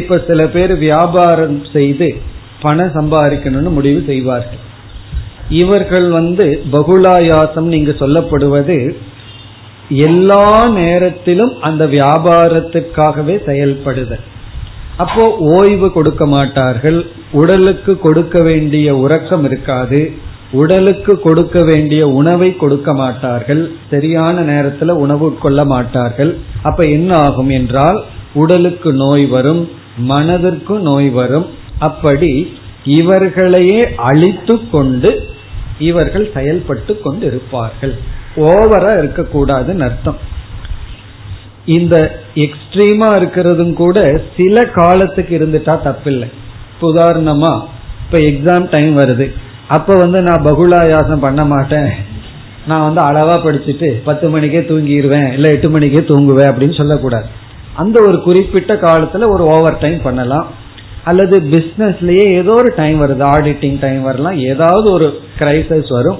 இப்ப சில பேர் வியாபாரம் செய்து பணம் சம்பாதிக்கணும்னு முடிவு செய்வார்கள். இவர்கள் வந்து பகுலாயாசம் நீங்க சொல்லப்படுவது எல்லா நேரத்திலும் அந்த வியாபாரத்துக்காகவே செயல்படுதல். அப்போ ஓய்வு கொடுக்க மாட்டார்கள், உடலுக்கு கொடுக்க வேண்டிய உறக்கம் இருக்காது, உடலுக்கு கொடுக்க வேண்டிய உணவை கொடுக்க மாட்டார்கள், சரியான நேரத்துல உணவு கொள்ள மாட்டார்கள். அப்ப என்ன ஆகும் என்றால் உடலுக்கு நோய் வரும், மனதிற்கு நோய் வரும். அப்படி இவர்களையே அழித்து கொண்டு இவர்கள் செயல்பட்டு கொண்டு இருப்பார்கள். ஓவரா இருக்கக்கூடாதுன்னு அர்த்தம். இந்த எக்ஸ்ட்ரீமா இருக்கிறதும் கூட சில காலத்துக்கு இருந்துட்டா தப்பில்லை. உதாரணமா இப்ப எக்ஸாம் டைம் வருது, அப்ப வந்து நான் பகுலாயாசம் பண்ண மாட்டேன், நான் வந்து அளவா படிச்சுட்டு பத்து மணிக்கே தூங்கிடுவேன் இல்ல எட்டு மணிக்கே தூங்குவேன் அப்படின்னு சொல்லக்கூடாது. அந்த ஒரு குறிப்பிட்ட காலத்துல ஒரு ஓவர் டைம் பண்ணலாம். அல்லது பிஸ்னஸ்லயே ஏதோ ஒரு டைம் வருது, ஆடிட்டிங் டைம் வரலாம், ஏதாவது ஒரு கிரைசஸ் வரும்,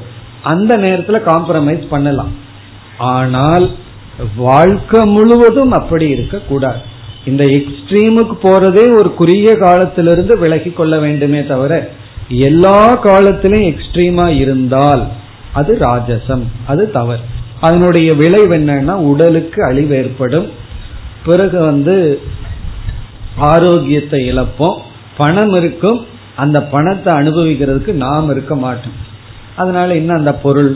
அந்த நேரத்துல காம்ப்ரமைஸ் பண்ணலாம். ஆனால் வாழ்க்கை முழுவதும் அப்படி இருக்கக்கூடாது. இந்த எக்ஸ்ட்ரீமுக்கு போறதே ஒரு குறுகிய காலத்திலிருந்து விலகி கொள்ள வேண்டுமே தவிர எல்லா காலத்திலும் எக்ஸ்ட்ரீமா இருந்தால் அது ராஜசம், அது தவறு. அதனுடைய விளைவு என்னன்னா உடலுக்கு அழிவு ஏற்படும், பிறகு வந்து ஆரோக்கியத்தை இழப்போம், பணம் இருக்கும், அந்த பணத்தை அனுபவிக்கிறதுக்கு நாம் இருக்க மாட்டோம், அதனால இன்னும் அந்த பொருள்.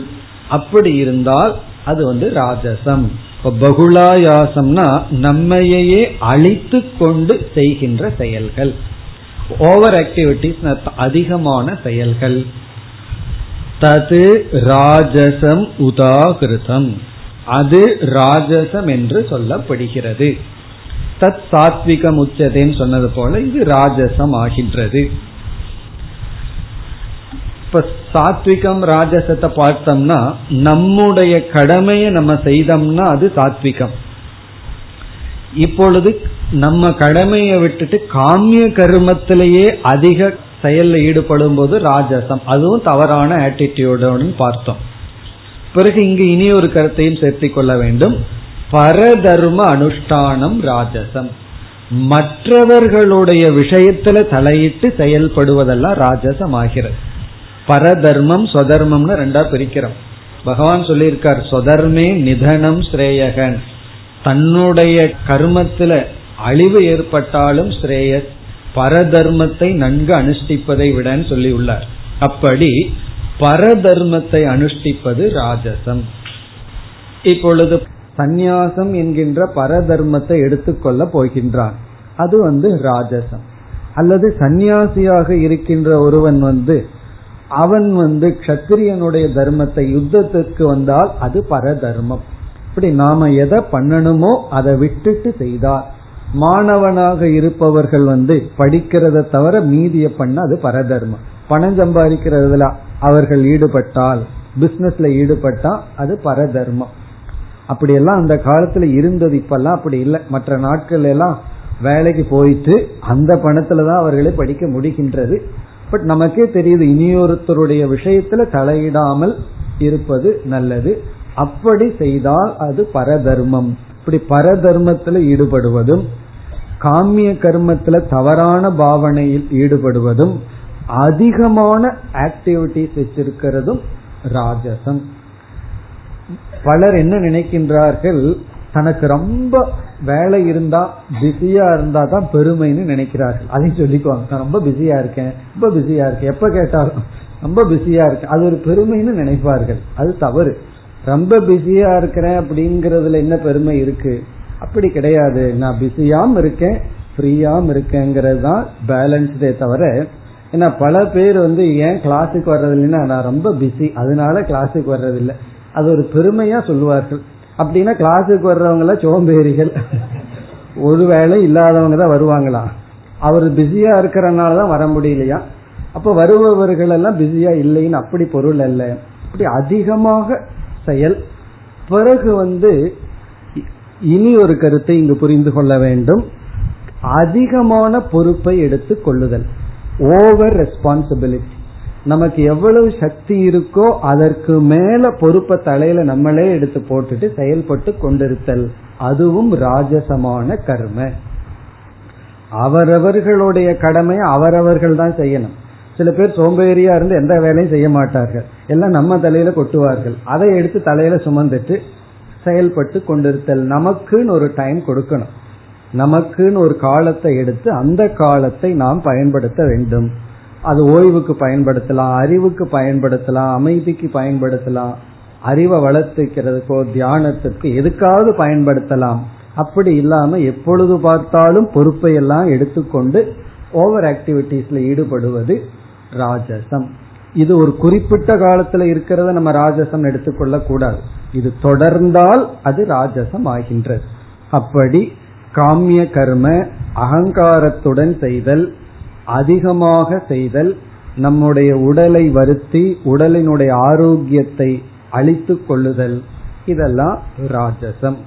அப்படி இருந்தால் அது வந்து ராஜசம். இப்ப பகுலாயாசம்னா நம்மையே அழித்து கொண்டு செய்கின்ற செயல்கள், ஓவர் ஆக்டிவிட்டிஸ், அதிகமான செயல்கள். தது ராஜசம் உதாகிருதம், அது ராஜசம் என்று சொல்லப்படுகிறது. தத் சாத்விகம் உச்சதேன்னு சொன்னது போல இது ராஜசம் ஆகின்றது. இப்ப சாத்விகம் ராஜசத்தை பார்த்தோம்னா நம்முடைய கடமையை நம்ம செய்தோம்னா அது சாத்விகம். இப்பொழுது நம்ம கடமையை விட்டுட்டு காமிய கர்மத்திலேயே அதிக செயலில் ஈடுபடும் போது ராஜசம், அதுவும் தவறான ஆட்டிடியூடுன்னு பார்த்தோம். பிறகு இங்கு இனி ஒரு கருத்தையும் சேர்த்து கொள்ள வேண்டும், பரதர்ம அனுஷ்டானம் ராஜசம். மற்றவர்களுடைய விஷயத்துல தலையிட்டு செயல்படுவதெல்லாம் ராஜசம் ஆகிறது. பரதர்மம் சொதர்மம்னு ரெண்டா பிரிக்கிறோம். பகவான் சொல்லியிருக்கார் சொதர்மே நிதனம் ஸ்ரேயகன், தன்னுடைய கர்மத்துல அழிவு ஏற்பட்டாலும் ஸ்ரேயஸ், பரதர்மத்தை நன்கு அனுஷ்டிப்பதை விடன்னு சொல்லி உள்ளார். அப்படி பரதர்மத்தை அனுஷ்டிப்பது ராஜசம். இப்பொழுது சந்நியாசம் என்கின்ற பரதர்மத்தை எடுத்துக்கொள்ள போகின்றான், அது வந்து ராஜசம். அல்லது சந்நியாசியாக இருக்கின்ற ஒருவன் வந்து அவன் வந்து க்ஷத்திரியனுடைய தர்மத்தை யுத்தத்திற்கு வந்தால் அது பரதர்மம். இப்படி நாம எதை பண்ணணுமோ அதை விட்டுட்டு செய்தார். மாணவனாக இருப்பவர்கள் வந்து படிக்கிறத தவிர மீதிய பண்ண அது பரதர்மம். பணம் சம்பாதிக்கிறதுல அவர்கள் ஈடுபட்டால், பிசினஸ்ல ஈடுபட்டா அது பரதர்மம். அப்படியெல்லாம் அந்த காலத்துல இருந்தது, இப்பெல்லாம் அப்படி இல்லை. மற்ற நாட்கள் எல்லாம் வேலைக்கு போயிட்டு அந்த பணத்துலதான் அவர்களை படிக்க முடிகின்றது. பட் நமக்கே தெரியுது, இனியொருத்தருடைய விஷயத்துல தலையிடாமல் இருப்பது நல்லது. அப்படி செய்தால் அது பரதர்மம். இப்படி பரதர்மத்துல ஈடுபடுவதும், காமிய கர்மத்துல தவறான பாவனையில் ஈடுபடுவதும், அதிகமான ஆக்டிவிட்டிஸ் வச்சிருக்கிறதும் ராஜசம். பலர் என்ன நினைக்கின்றார்கள், தனக்கு ரொம்ப வேலை இருந்தா, பிஸியா இருந்தா தான் பெருமைன்னு நினைக்கிறார்கள். அதையும் சொல்லிக்குவாங்க, நான் ரொம்ப பிஸியா இருக்கேன், ரொம்ப பிஸியா இருக்கேன், எப்ப கேட்டாலும் ரொம்ப பிஸியா இருக்கேன், அது ஒரு பெருமைன்னு நினைப்பார்கள். அது தவறு. ரொம்ப பிஸியா இருக்கிறேன் அப்படிங்கறதுல என்ன பெருமை இருக்கு? அப்படி கிடையாது. நான் பிஸியாம் இருக்கேன், ஃப்ரீயாம் இருக்கேங்கிறது தான் பேலன்ஸ்டே தவிர. ஏன்னா பல பேர் வந்து ஏன் கிளாஸுக்கு வர்றதில்லைன்னா, நான் ரொம்ப பிஸி அதனால கிளாஸுக்கு வர்றதில்லை, அது ஒரு பெருமையா சொல்லுவார்கள். அப்படின்னா கிளாஸுக்கு வர்றவங்கள சோம்பேறிகள், ஒரு வேலை இல்லாதவங்க தான் வருவாங்களா? அவர் பிஸியா இருக்கிறனால தான் வர முடியலையா? அப்ப வருபவர்கள் எல்லாம் பிஸியா இல்லைன்னு அப்படி பொருள் அல்ல. இப்படி அதிகமாக செயல். பிறகு வந்து இனி ஒரு கருத்தை இங்கு புரிந்து கொள்ள வேண்டும், அதிகமான பொறுப்பை எடுத்து கொள்ளுதல், ஓவர் ரெஸ்பான்சிபிலிட்டி. நமக்கு எவ்வளவு சக்தி இருக்கோ அதற்கு மேல பொறுப்பை தலையில நம்மளே எடுத்து போட்டுட்டு செயல்பட்டு கொண்டிருத்தல், அதுவும் ராஜசமான கர்ம. அவரவர்களுடைய கடமை அவரவர்கள் தான் செய்யணும். சில பேர் சோம்பேறியா இருந்து எந்த வேலையும் செய்ய மாட்டார்கள், எல்லாம் நம்ம தலையில கொட்டுவார்கள். அதை எடுத்து தலையில சுமந்துட்டு செயல்பட்டு கொண்டிருத்தல். நமக்குன்னு ஒரு டைம் கொடுக்கணும், நமக்குன்னு ஒரு காலத்தை எடுத்து அந்த காலத்தை நாம் பயன்படுத்த வேண்டும். அது ஓய்வுக்கு பயன்படுத்தலாம், அறிவுக்கு பயன்படுத்தலாம், அமைதிக்கு பயன்படுத்தலாம், அறிவை வளர்த்துக்கிறதுக்கோ தியானத்துக்கு எதுக்காவது பயன்படுத்தலாம். அப்படி இல்லாம எப்பொழுது பார்த்தாலும் பொறுப்பை எல்லாம் எடுத்துக்கொண்டு ஓவர் ஆக்டிவிட்டிஸ்ல ஈடுபடுவது ராஜசம். இது ஒரு குறிப்பிட்ட காலத்துல இருக்கிறத நம்ம ராஜசம் எடுத்துக்கொள்ள கூடாது. இது தொடர்ந்தால் அது ராஜசம் ஆகின்றது. அப்படி காமிய கர்ம, அகங்காரத்துடன் செய்தல், அதிகமாக செய்தல், நம்முடைய உடலை வருத்தி உடலினுடைய ஆரோக்கியத்தை அழித்து கொள்ளுதல், இதெல்லாம் ராஜசம்.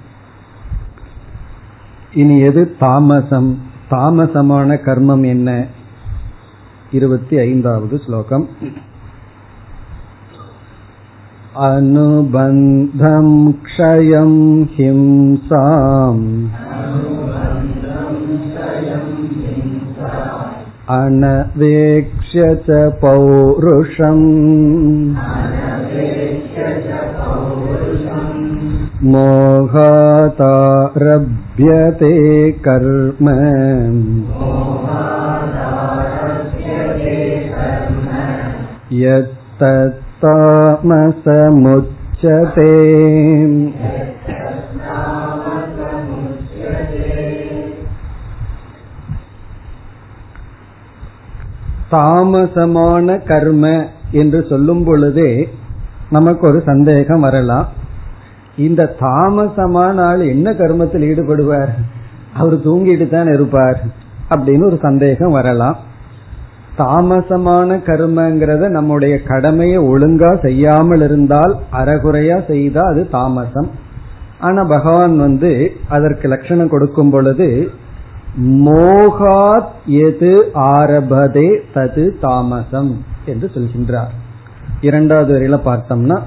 இனி எது தாமசம்? தாமசமான கர்மம் என்ன? இருபத்தி ஐந்தாவது ஸ்லோகம். அனுபந்தம் க்ஷயம் ஹிம்சாம் அனவேக்ஷ்ய ச பௌருஷம் மோகாதாரப்யதே கர்ம யத் தாமசமுச்சதே. தாமசமான கர்ம என்று சொல்லும் பொழுதே நமக்கு ஒரு சந்தேகம் வரலாம், இந்த தாமசமான ஆள் என்ன கர்மத்தில் ஈடுபடுவார், அவர் தூங்கிட்டு தான் இருப்பார் அப்படின்னு ஒரு சந்தேகம் வரலாம். தாமசமான கர்மங்கிறத நம்முடைய கடமையை ஒழுங்கா செய்யாமல் இருந்தால், அறகுறையா செய்தா அது தாமசம். ஆனா பகவான் வந்து அதற்கு லட்சணம் கொடுக்கும் பொழுது மோகாத் எது ஆரபதே தது தாமசம் என்று சொல்கின்றார். இரண்டாவது வரையில பார்த்தோம்னா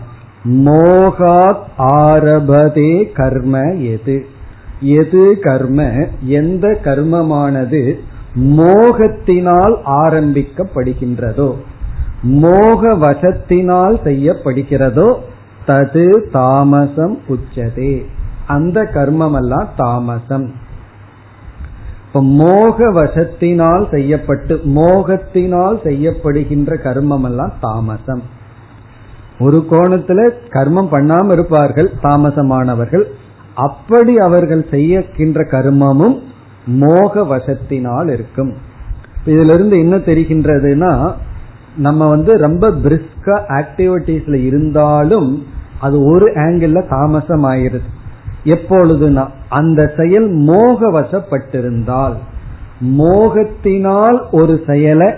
மோகாத் ஆரபதே கர்ம எது, எது கர்ம, எந்த கர்மமானது மோகத்தினால் ஆரம்பிக்கப்படுகின்றதோ, மோக வசத்தினால் செய்யப்படுகிறதோ, தது தாமசம் உச்சதே, அந்த கர்மமெல்லாம் தாமசம். இப்ப மோக வசத்தினால் செய்யப்பட்டு மோகத்தினால் செய்யப்படுகின்ற கர்மம் எல்லாம் தாமசம். ஒரு கோணத்துல கர்மம் பண்ணாம இருப்பார்கள் தாமசமானவர்கள், அப்படி அவர்கள் செய்யக்கின்ற கர்மமும் மோக வசத்தினால் இருக்கும். இதுல இருந்து என்ன தெரிகின்றதுன்னா, நம்ம வந்து ரொம்ப பிரிஸ்கா ஆக்டிவிட்டிஸ்ல இருந்தாலும் அது ஒரு ஆங்கிள் தாமசம் ஆயிருது. எப்பொழுதுனா அந்த செயல் மோகவசப்பட்டிருந்தால், மோகத்தினால் ஒரு செயலை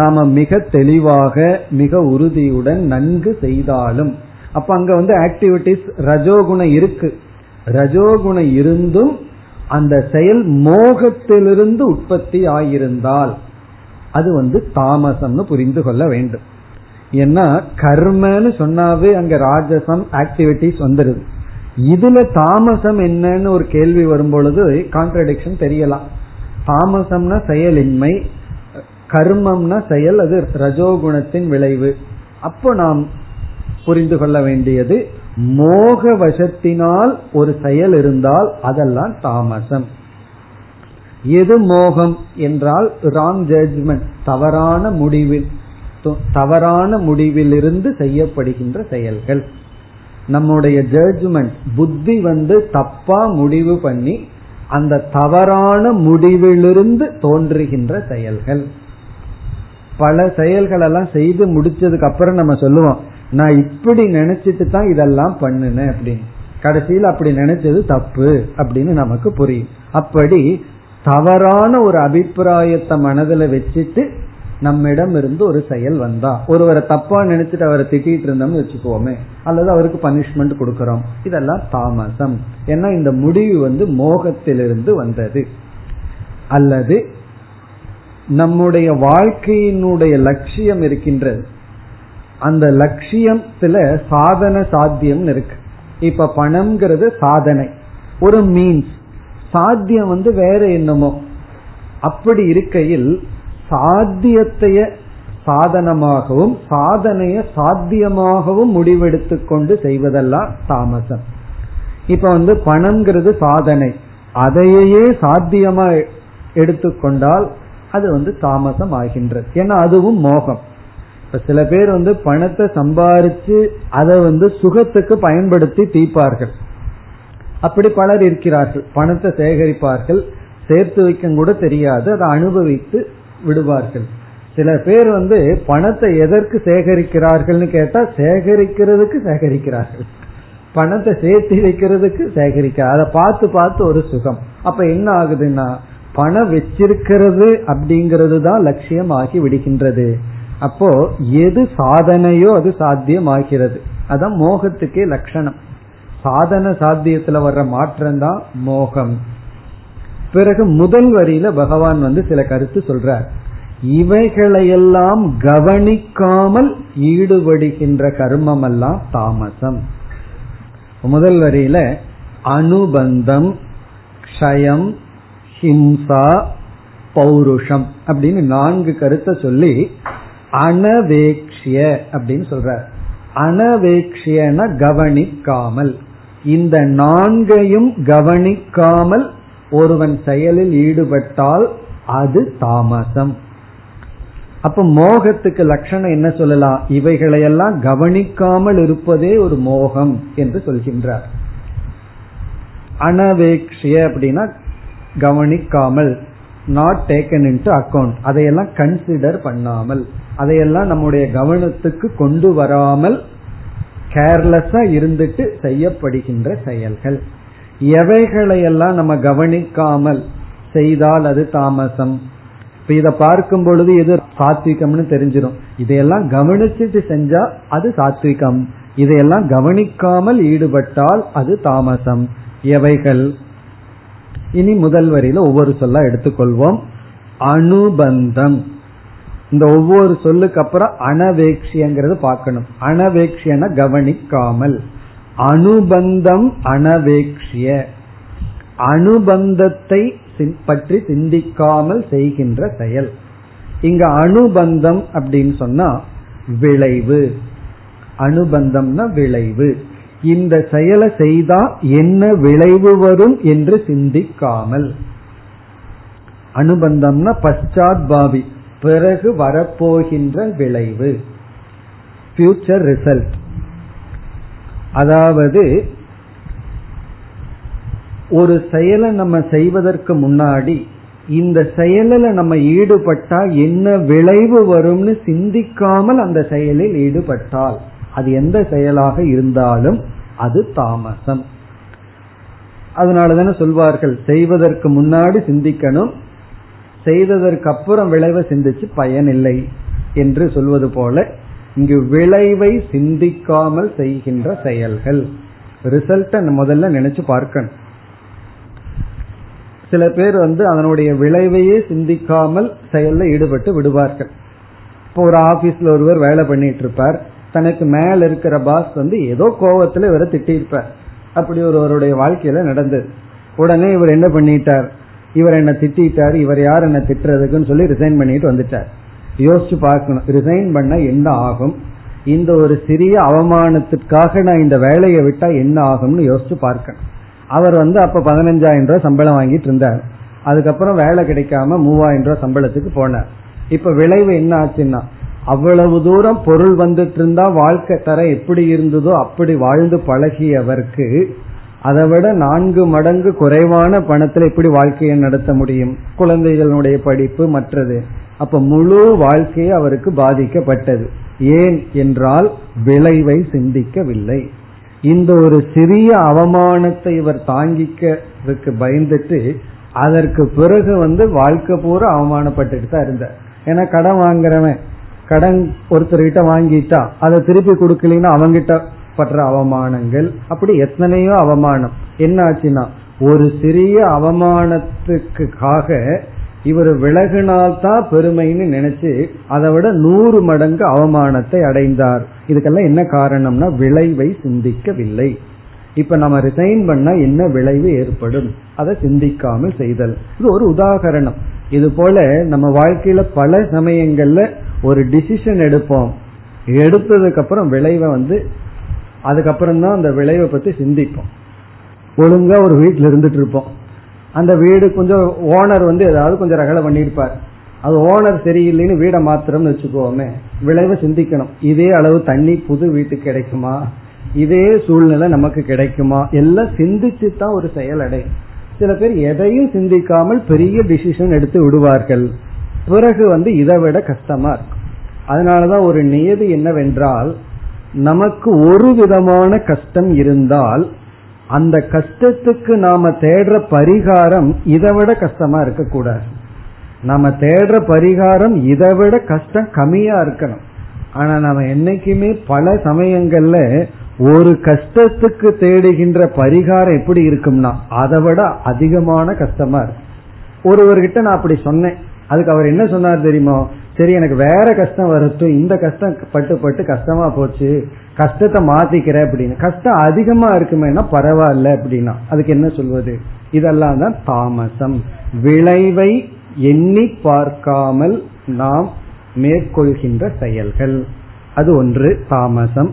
நாம மிக தெளிவாக மிக உறுதியுடன் நன்கு செய்தாலும், அப்ப அங்க வந்து ஆக்டிவிட்டிஸ் ரஜோகுணம் இருக்கு. ரஜோகுணம் இருந்தும் அந்த செயல் மோகத்திலிருந்து உற்பத்தி ஆயிருந்தால் அது வந்து தாமசம்னு புரிந்து கொள்ள வேண்டும். ஏன்னா கர்மன்னு சொன்னாவே அங்க ராஜசம் ஆக்டிவிட்டிஸ் வந்துருது. இதுல தாமசம் என்னன்னு ஒரு கேள்வி வரும்பொழுது கான்ட்ரடிக்ஷன் தெரியலாம். தாமசம்னா செயலின்மை, கர்மம்னா செயல், அது ரஜோகுணத்தின் விளைவு. அப்போ நாம் புரிந்து கொள்ள வேண்டியது, மோக வசத்தினால் ஒரு செயல் இருந்தால் அதெல்லாம் தாமசம். எது மோகம் என்றால் ராங் ஜட்ஜ்மெண்ட், தவறான முடிவில், தவறான முடிவிலிருந்து செய்யப்படுகின்ற செயல்கள். நம்முடைய ஜட்ஜ்மெண்ட், புத்தி வந்து தப்பா முடிவு பண்ணி அந்த தவறான முடிவிலிருந்து தோன்றுகின்ற செயல்கள். பல செயல்கள் எல்லாம் செய்து முடிச்சதுக்கு அப்புறம் நம்ம சொல்லுவோம், நான் இப்படி நினைச்சிட்டு தான் இதெல்லாம் பண்ணுனேன் அப்படின்னு. கடைசியில் அப்படி நினைச்சது தப்பு அப்படின்னு நமக்கு புரியும். அப்படி தவறான ஒரு அபிப்பிராயத்தை மனதில் வச்சுட்டு நம்மிடம் இருந்து ஒரு செயல் வந்தா, ஒருவரை தப்பா நினைச்சிட்டு அவரை திட்டிட்டு இருந்தோம்னு வச்சுக்கோமே, அல்லது அவருக்கு பனிஷ்மெண்ட் கொடுக்கறோம், இதெல்லாம் தாமசம். ஏன்னா இந்த முடிவு வந்து மோகத்திலிருந்து வந்தது. அல்லது நம்முடைய வாழ்க்கையினுடைய லட்சியம் இருக்கின்றது, அந்த லட்சியத்துல சாதன சாத்தியம் இருக்கு. இப்ப பணம்ங்கிறது சாதனை, ஒரு மீன்ஸ். சாத்தியம் வந்து வேற என்னமோ. அப்படி இருக்கையில் சாத்தியத்தைய சாதனமாகவும் சாதனைய சாத்தியமாகவும் முடிவெடுத்து கொண்டு செய்வதெல்லாம் தாமசம். இப்ப வந்து பணம்ங்கிறது சாதனை, அதையே சாத்தியமா எடுத்துக்கொண்டால் அது வந்து தாமசம் ஆகின்றது. ஏன்னா அதுவும் மோகம். இப்ப சில பேர் வந்து பணத்தை சம்பாரிச்சு அதை வந்து சுகத்துக்கு பயன்படுத்தி தீர்ப்பார்கள். அப்படி பலர் இருக்கிறார்கள். பணத்தை சேகரிப்பார்கள், சேர்த்து வைக்க கூட தெரியாது, அதை அனுபவித்து விடுவார்கள். சில பேர் வந்து பணத்தை எதற்கு சேகரிக்கிறார்கள்னு கேட்டா சேகரிக்கிறதுக்கு சேகரிக்கிறார்கள், பணத்தை சேர்த்து வைக்கிறதுக்கு சேகரிக்க, அதை பார்த்து பார்த்து ஒரு சுகம். அப்ப என்ன ஆகுதுன்னா, பணம் வச்சிருக்கிறது அப்படிங்கிறது தான் லட்சியம் ஆகி விடுகின்றது. அப்போ எது சாதனையோ அது சாத்தியம் ஆகிறது. அதான் மோகத்துக்கே லட்சணம். சாதன சாத்தியத்துல வர்ற மாற்றம் தான் மோகம். பிறகு முதல் வரியில பகவான் வந்து சில கருத்து சொல்றார். இவைகளையெல்லாம் கவனிக்காமல் ஈடுபடுகின்ற கர்மம் எல்லாம் தாமசம். முதல் வரியில அனுபந்தம், க்ஷயம், ஹிம்சா, பௌருஷம் அப்படின்னு நான்கு கருத்தை சொல்லி அனவேக்ஷிய அப்படின்னு சொல்றார். அனவேக்ஷியன கவனிக்காமல். இந்த நான்கையும் கவனிக்காமல் ஒருவன் செயலில் ஈடுபட்டால் அது தாமசம். அப்ப மோகத்துக்கு லட்சணம் என்ன சொல்லலாம்? இவைகளையெல்லாம் கவனிக்காமல் இருப்பதே ஒரு மோகம் என்று சொல்கின்றார். அனவேக்ஷிய அப்படின்னா கவனிக்காமல், நாட் டேக்கன் இன்டு அக்கவுண்ட், அதையெல்லாம் கன்சிடர் பண்ணாமல், அதையெல்லாம் நம்முடைய கவனத்துக்கு கொண்டு வராமல் கேர்லெஸ்ஸா இருந்துட்டு செய்யப்படுகின்ற செயல்கள். எவைகளையெல்லாம் நம்ம கவனிக்காமல் செய்தால் அது தாமசம். இப்ப இத பார்க்கும் பொழுது எது சாத்விகம்னு தெரிஞ்சிடும். இதையெல்லாம் கவனிச்சுட்டு செஞ்சா அது சாத்விகம், இதையெல்லாம் கவனிக்காமல் ஈடுபட்டால் அது தாமசம். எவைகள்? இனி முதல் வரியில ஒவ்வொரு சொல்லா எடுத்துக்கொள்வோம். அனுபந்தம், இந்த ஒவ்வொரு சொல்லுக்கு அப்புறம் அனவேக்ஷியங்கிறது பார்க்கணும். அனவேக்ஷியன கவனிக்காமல், அனுபந்தம் அனவேக்ஷிய, அனுபந்தத்தை பற்றி சிந்திக்காமல் செய்கின்ற செயல். இங்க அனுபந்தம் அப்படின்னு சொன்னா விளைவு. அனுபந்தம்னா விளைவு. இந்த செயலை செய்தா என்ன விளைவு வரும் என்று சிந்திக்காமல். அனுபந்தம்னா பச்சாத்பாவி, பிறகு வரப்போகின்ற விளைவு, ஃபியூச்சர் ரிசல்ட். அதாவது ஒரு செயலை நம்ம செய்வதற்கு முன்னாடி இந்த செயலில் நம்ம ஈடுபட்டா என்ன விளைவு வரும்னு சிந்திக்காமல் அந்த செயலில் ஈடுபட்டால், அது எந்த செயலாக இருந்தாலும் அது தாமசம். அதனாலதான சொல்வார்கள், செய்வதற்கு முன்னாடி சிந்திக்கணும், செய்ததற்கு அப்புறம் விளைவை சிந்திச்சு பயனில்லை என்று சொல்வது போல, இங்கு விளைவை சிந்திக்காமல் செய்கின்ற செயல்கள், ரிசல்ட்டை முதல்ல நினைச்சு பார்க்கணும். சில பேர் வந்து அதனுடைய விளைவையே சிந்திக்காமல் செயல்ல ஈடுபட்டு விடுவார்கள். இப்போ ஒரு ஆபீஸ்ல ஒருவர் வேலை பண்ணிட்டு இருப்பார், தனக்கு மேல இருக்கிற பாஸ் வந்து ஏதோ கோபத்துல இவரை திட்டிருப்பார். அப்படி ஒருவருடைய வாழ்க்கையில நடந்தது. உடனே இவர் என்ன பண்ணிட்டார், இவர் என்ன திட்டார், இவர் யார் என்ன திட்டுறதுக்குன்னு சொல்லி ரிசைன் பண்ணிட்டு வந்துட்டார். யோசிச்சு பார்க்கணும், ரிசைன் பண்ண என்ன ஆகும், இந்த ஒரு சிறிய அவமானத்திற்காக நான் இந்த வேலையை விட்டா என்ன ஆகும்னு யோசிச்சு பார்க்கணும். அவர் வந்து அப்ப பதினஞ்சாயிரம் ரூபாய் சம்பளம் வாங்கிட்டு இருந்தார். அதுக்கப்புறம் வேலை கிடைக்காம மூவாயிரம் ரூபாய் சம்பளத்துக்கு போனார். இப்ப விளைவு என்ன ஆச்சுன்னா, அவ்வளவு தூரம் பொருள் வந்துட்டு இருந்தா வாழ்க்கை தர எப்படி இருந்ததோ அப்படி வாழ்ந்து பழகியவர்க்கு அதை விட நான்கு மடங்கு குறைவான பணத்துல எப்படி வாழ்க்கையை நடத்த முடியும், குழந்தைகளுடைய படிப்பு மற்றது. அப்ப முழு வாழ்க்கையை அவருக்கு பாதிக்கப்பட்டது. ஏன் என்றால் விளைவை சிந்திக்கவில்லை. இந்த ஒரு சிறிய அவமானத்தை இவர் தாங்கிக்கிறதுக்கு பயந்துட்டு அதற்கு பிறகு வந்து வாழ்க்கை பூரா அவமானப்பட்டுட்டு தான் இருந்தார். ஏன்னா கடன் வாங்குறவன் கடன் ஒருத்தர்கிட்ட வாங்கிட்டா அதை திருப்பி கொடுக்கலன்னா அவங்கிட்ட படுற அவமானங்கள், அப்படி எத்தனையோ அவமானம். என்ன ஆச்சுன்னா, ஒரு சிறிய அவமானத்துக்காக இவர் விலகினால்தான் பெருமைன்னு நினைச்சு அதை விட நூறு மடங்கு அவமானத்தை அடைந்தார். இதுக்கெல்லாம் என்ன காரணம்னா, விளைவை சிந்திக்கவில்லை. இப்ப நம்ம ரிசைன் பண்ணா என்ன விளைவு ஏற்படும், அதை சிந்திக்காமல் செய்தல். இது ஒரு உதாரணம். இது போல நம்ம வாழ்க்கையில பல சமயங்கள்ல ஒரு டிசிஷன் எடுப்போம், எடுத்ததுக்கு அப்புறம் விளைவை வந்து அதுக்கப்புறம் தான் அந்த விளைவை பத்தி சிந்திப்போம். ஒழுங்கா ஒரு வீட்டுல இருந்துட்டு இருப்போம், அந்த வீடு கொஞ்சம் ஓனர் வந்து ஏதாவது கொஞ்சம் ரகலை பண்ணியிருப்பார், அது ஓனர் சரியில்லைன்னு வீடை மாத்திரம்னு வச்சுக்கோமே, விளைவை சிந்திக்கணும். இதே அளவு தண்ணி புது வீட்டுக்கு கிடைக்குமா, இதே சூழ்நிலை நமக்கு கிடைக்குமா, எல்லாம் சிந்திச்சு தான் ஒரு செயல் அடையும். சில பேர் எதையும் சிந்திக்காமல் பெரிய டிசிஷன் எடுத்து விடுவார்கள், பிறகு வந்து இதை விட கஷ்டமா இருக்கும். அதனாலதான் ஒரு நியதி என்னவென்றால், நமக்கு ஒரு விதமான கஷ்டம் இருந்தால் அந்த கஷ்டத்துக்கு நாம தேடுற பரிகாரம் இதை விட கஷ்டமா இருக்க கூடாது. நாம தேடுற பரிகாரம் இதை விட கஷ்டம் கம்மியா இருக்கணும். ஆனா நாம என்னைக்குமே பல சமயங்கள்ல ஒரு கஷ்டத்துக்கு தேடுகின்ற பரிகாரம் எப்படி இருக்கும்னா அதை விட அதிகமான கஷ்டமா இருக்கும். ஒருவர்கிட்ட நான் அப்படி சொன்னேன், அதுக்கு அவர் என்ன சொன்னார் தெரியுமோ, சரி எனக்கு வேற கஷ்டம் வரட்டும், இந்த கஷ்டம் பட்டு பட்டு கஷ்டமா போச்சு, கஷ்டத்தை மாத்திக்கிற அப்படின்னு. கஷ்டம் அதிகமா இருக்குமேனா பரவாயில்ல அப்படின்னா அதுக்கு என்ன சொல்வது. இதெல்லாம் தான் தாமசம். விளைவை எண்ணி பார்க்காமல் நாம் மேற்கொள்கின்ற செயல்கள், அது ஒன்று தாமசம்.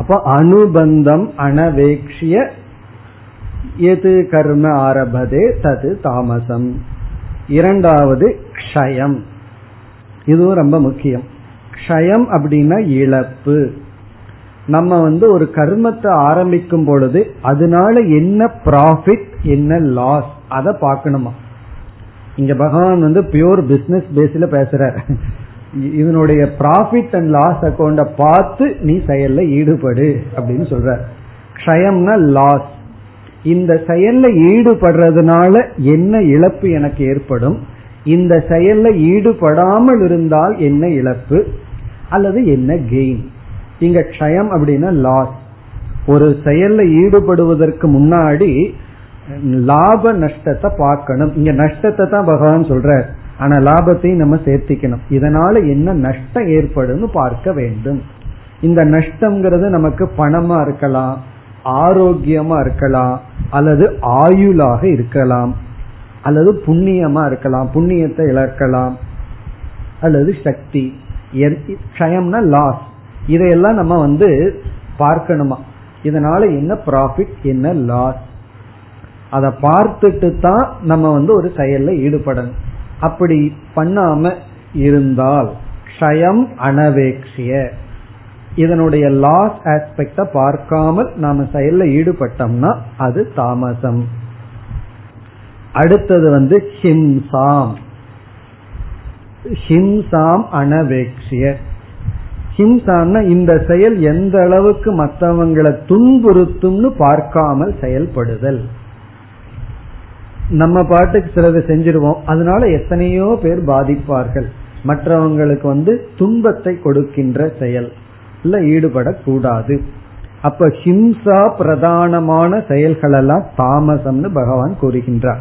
அப்போ அனுபந்தம் அனவேக்ஷிய எது கர்ம ஆரபதே தது தாமசம். இரண்டாவது க்ஷயம், இதுவும் ரொம்ப முக்கியம். க்ஷயம் அப்படின்னா இழப்பு. நம்ம வந்து ஒரு கர்மத்தை ஆரம்பிக்கும் பொழுது அதனால என்ன ப்ராஃபிட் என்ன லாஸ் அத பார்க்கணுமா. இங்க பகவான் வந்து பியூர் பிசினஸ் பேஸ்ல பேசுறார். இதனுடைய ப்ராஃபிட் அண்ட் லாஸ் அக்கௌண்ட பார்த்து நீ செயல்ல ஈடுபடு அப்படின்னு சொல்ற. க்ஷயம்னா லாஸ், இந்த செயல்ல ஈடுபடுறதுனால என்ன இழப்பு எனக்கு ஏற்படும், இந்த செயல்ல ஈடுபடாமல் இருந்தால் என்ன இழப்பு அல்லது என்ன கெயின். இங்க க்ஷயம் அப்படின்னா லாஸ். ஒரு செயல்ல ஈடுபடுவதற்கு முன்னாடி லாப நஷ்டத்தை பார்க்கணும். இங்க நஷ்டத்தை தான் பகவான் சொல்றார், ஆனா லாபத்தையும் நம்ம சேர்த்திக்கணும். இதனால என்ன நஷ்டம் ஏற்படும் பார்க்க வேண்டும். இந்த நஷ்டம்ங்கிறது நமக்கு பணமா இருக்கலாம், ஆரோக்கியமா இருக்கலாம், அல்லது ஆயுளாக இருக்கலாம், அல்லது புண்ணியமா இருக்கலாம், புண்ணியத்தை இழக்கலாம், அல்லது சக்தி. க்ஷயம்னா லாஸ். இதையெல்லாம் நம்ம வந்து பார்க்கணுமா, இதனால என்ன ப்ராஃபிட் என்ன லாஸ், அதை பார்த்துட்டு தான் நம்ம வந்து ஒரு செயல்ல ஈடுபடணும். அப்படி பண்ணாம இருந்தால் க்ஷயம் அனவேக்ஷிய, இதனுடைய லாஸ் ஆஸ்பெக்ட பார்க்காமல் நாம செயல்ல ஈடுபட்டோம்னா அது தாமசம். அடுத்தது வந்து ஹிம்சாம். ஹிம்சாம் அனவேக்ஷிய. ஹிம்சாம்னா இந்த செயல் எந்த அளவுக்கு மற்றவங்களை துன்புறுத்தும்னு பார்க்காமல் செயல்படுதல். நம்ம பாட்டுக்கு சிலது செஞ்சிருவோம், அதனால எத்தனையோ பேர் பாதிப்பார்கள். மற்றவங்களுக்கு வந்து துன்பத்தை கொடுக்கின்ற செயல் ஈடுபடக்கூடாது. அப்ப ஹிம்சா பிரதானமான செயல்களெல்லாம் தாமசம்னு பகவான் கூறுகின்றார்.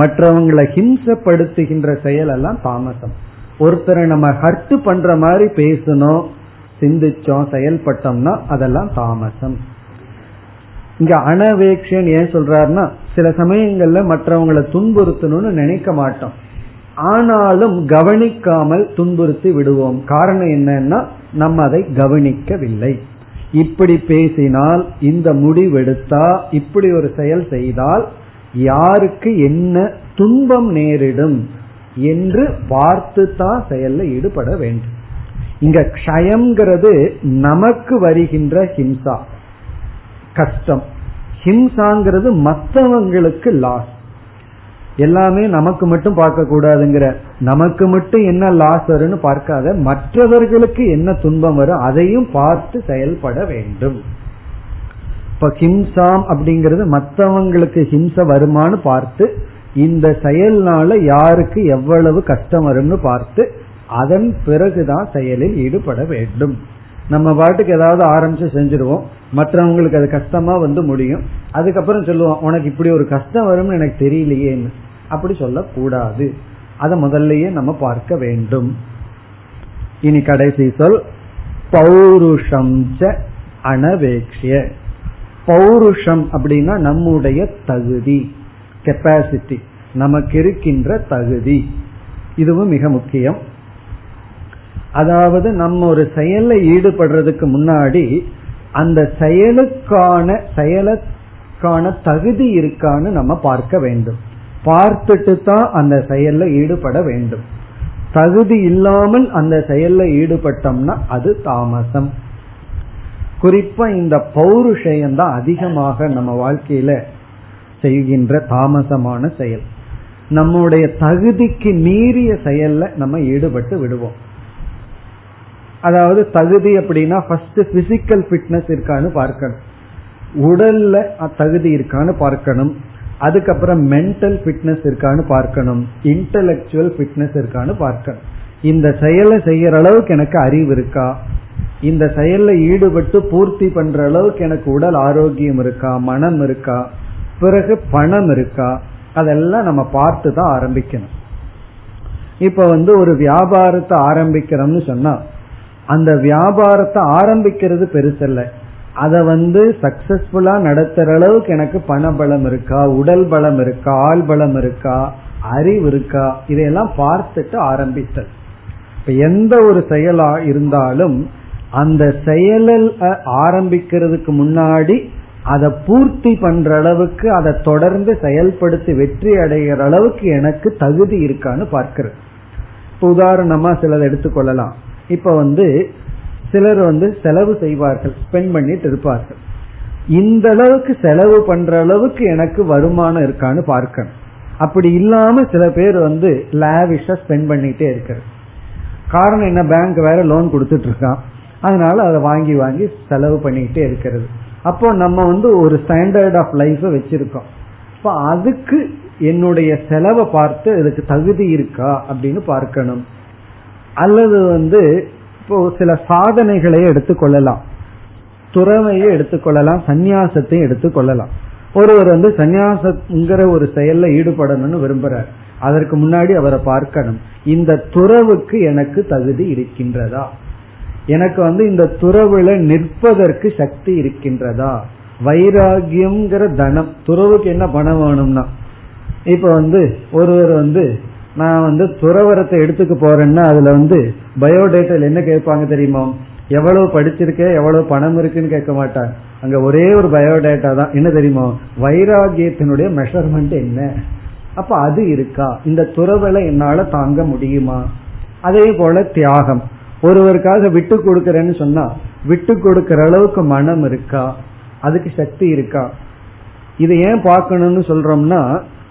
மற்றவங்களை ஹிம்சப்படுத்துகின்ற செயல் எல்லாம் தாமசம். ஒருத்தரை நம்ம ஹர்ட் பண்ற மாதிரி பேசணும், சிந்திச்சோம், செயல்பட்டோம்னா அதெல்லாம் தாமசம். இங்க அனவேக்ஷன் ஏன் சொல்றாருன்னா, சில சமயங்கள்ல மற்றவங்களை துன்புறுத்தணும்னு நினைக்க மாட்டோம், ஆனாலும் கவனிக்காமல் துன்புறுத்தி விடுவோம். காரணம் என்னன்னா, நம்ம அதை கவனிக்கவில்லை. இப்படி பேசினால், இந்த முடிவெடுத்தா, இப்படி ஒரு செயல் செய்தால் யாருக்கு என்ன துன்பம் நேரிடும் என்று பார்த்து தான் செயல்ல ஈடுபட வேண்டும். இங்க க்ஷயம்ங்கிறது நமக்கு வருகின்ற ஹிம்சா கஷ்டம், ஹிம்சாங்கிறது மற்றவங்களுக்கு லாஸ். எல்லாமே நமக்கு மட்டும் பார்க்க கூடாதுங்கிற, நமக்கு மட்டும் என்ன லாஸ் வரும்னு பார்க்காத, மற்றவர்களுக்கு என்ன துன்பம் வரும் அதையும் பார்த்து செயல்பட வேண்டும். இப்ப ஹிம்சாம் அப்படிங்கிறது மற்றவங்களுக்கு ஹிம்ச வருமானு பார்த்து, இந்த செயல்னால யாருக்கு எவ்வளவு கஷ்டம் வரும்னு பார்த்து, அதன் பிறகுதான் செயலில் ஈடுபட வேண்டும். நம்ம பாட்டுக்கு ஏதாவது ஆரம்பிச்சு செஞ்சிருவோம், மற்றவங்களுக்கு அது கஷ்டமா வந்து முடியும், அதுக்கப்புறம் சொல்லுவோம் உனக்கு இப்படி ஒரு கஷ்டம் வரும்னு எனக்கு தெரியலையேன்னு. அப்படி சொல்லக்கூடாது, அதை முதல்லயே நம்ம பார்க்க வேண்டும். இனி கடைசி சொல் பௌருஷம் ச அனவேக்ஷிய. பௌருஷம் அப்படின்னா நம்முடைய தகுதி, கெப்பாசிட்டி, நமக்கு இருக்கின்ற தகுதி, இதுவும் மிக முக்கியம். அதாவது நம்ம ஒரு செயலை ஈடுபடுறதுக்கு முன்னாடி அந்த செயலுக்கான செயலுக்கான தகுதி இருக்கான்னு நம்ம பார்க்க வேண்டும். பார்த்துட்டு தான் அந்த செயல்ல ஈடுபட வேண்டும். தகுதி இல்லாமல் அந்த செயல்ல ஈடுபட்டோம்னா அது தாமசம். குறிப்பா இந்த பௌருஷயம்தான் அதிகமாக நம்ம வாழ்க்கையில செய்கின்ற தாமசமான செயல். நம்முடைய தகுதிக்கு மீறிய செயல்ல நம்ம ஈடுபட்டு விடுவோம். அதாவது தகுதி அப்படின்னா ஃபர்ஸ்ட் பிசிக்கல் ஃபிட்னஸ் இருக்கான்னு பார்க்கணும், உடல்ல தகுதி இருக்கான்னு பார்க்கணும், அதுக்கப்புறம் மென்டல் ஃபிட்னஸ் இருக்கான்னு பார்க்கணும், இன்டெலக்சுவல் ஃபிட்னஸ் இருக்கான்னு பார்க்கணும். இந்த செயலை செய்யற அளவுக்கு எனக்கு அறிவு இருக்கா, இந்த செயல்ல ஈடுபட்டு பூர்த்தி பண்ற அளவுக்கு எனக்கு உடல் ஆரோக்கியம் இருக்கா, மனம் இருக்கா, பிறகு பணம் இருக்கா, அதெல்லாம் நம்ம பார்த்து தான் ஆரம்பிக்கணும். இப்ப வந்து ஒரு வியாபாரத்தை ஆரம்பிக்கிறோம்னு சொன்னா, அந்த வியாபாரத்தை ஆரம்பிக்கிறது பெருசல்ல, அத வந்து சக்சஸ்ஃபுல்லா நடத்துற அளவுக்கு எனக்கு பண பலம் இருக்கா, உடல் பலம் இருக்கா, ஆள் பலம் இருக்கா, அறிவு இருக்கா, இதையெல்லாம் பார்த்துட்டு ஆரம்பித்தல். இப்ப எந்த ஒரு செயலா இருந்தாலும் அந்த செயலில் ஆரம்பிக்கிறதுக்கு முன்னாடி அதை பூர்த்தி பண்ற அளவுக்கு, அதை தொடர்ந்து செயல்படுத்தி வெற்றி அடைகிற அளவுக்கு எனக்கு தகுதி இருக்கான்னு பார்க்கிறது. இப்ப உதாரணமா சிலதை எடுத்துக்கொள்ளலாம். இப்ப வந்து சிலர் வந்து செலவு செய்வார்கள், ஸ்பெண்ட் பண்ணிட்டு இருப்பார்கள். இந்த அளவுக்கு செலவு பண்ற அளவுக்கு எனக்கு வருமானம் இருக்கான்னு பார்க்கணும். அப்படி இல்லாம சில பேர் வந்து லாவிஷா ஸ்பெண்ட் பண்ணிட்டே இருக்கிறது. காரணம் என்ன, பேங்க் வேற லோன் கொடுத்துட்டு இருக்கான், அதனால அதை வாங்கி வாங்கி செலவு பண்ணிட்டே இருக்கிறது. அப்போ நம்ம வந்து ஒரு ஸ்டாண்டர்ட் ஆஃப் லைஃப வச்சிருக்கோம். இப்போ அதுக்கு என்னுடைய செலவை பார்த்து அதுக்கு தகுதி இருக்கா அப்படின்னு பார்க்கணும். அல்லது வந்து இப்போ சில சாதனைகளை எடுத்துக்கொள்ளலாம், துறவையை எடுத்துக்கொள்ளலாம், சந்நியாசத்தையும் எடுத்துக்கொள்ளலாம். ஒருவர் வந்து சந்நியாசங்கிற ஒரு செயல்ல ஈடுபடணும்னு விரும்புறார், அதற்கு முன்னாடி அவரை பார்க்கணும், இந்த துறவுக்கு எனக்கு தகுதி இருக்கின்றதா, எனக்கு வந்து இந்த துறவுல நிற்பதற்கு சக்தி இருக்கின்றதா, வைராகியம்ங்கிற தனம். துறவுக்கு என்ன பணம் வேணும்னா, இப்ப வந்து ஒருவர் வந்து நான் வந்து துறவரத்தை எடுத்துக்க போறேன்னா அதுல வந்து பயோடேட்டல் என்ன கேட்பாங்க தெரியுமா, எவ்வளவு படிச்சிருக்கேன், எவ்வளவு பணம் இருக்குன்னு கேட்க மாட்டாங்க. அங்க ஒரே ஒரு பயோடேட்டா தான், என்ன தெரியுமா, வைராகியத்தினுடைய மெஷர்மெண்ட் என்ன, அப்ப அது இருக்கா, இந்த துறவலை என்னால தாங்க முடியுமா. அதே போல தியாகம், ஒருவருக்காக விட்டு கொடுக்கறேன்னு சொன்னா விட்டு கொடுக்கற அளவுக்கு மனம் இருக்கா, அதுக்கு சக்தி இருக்கா. இது ஏன் பார்க்கணும்னு சொல்றோம்னா,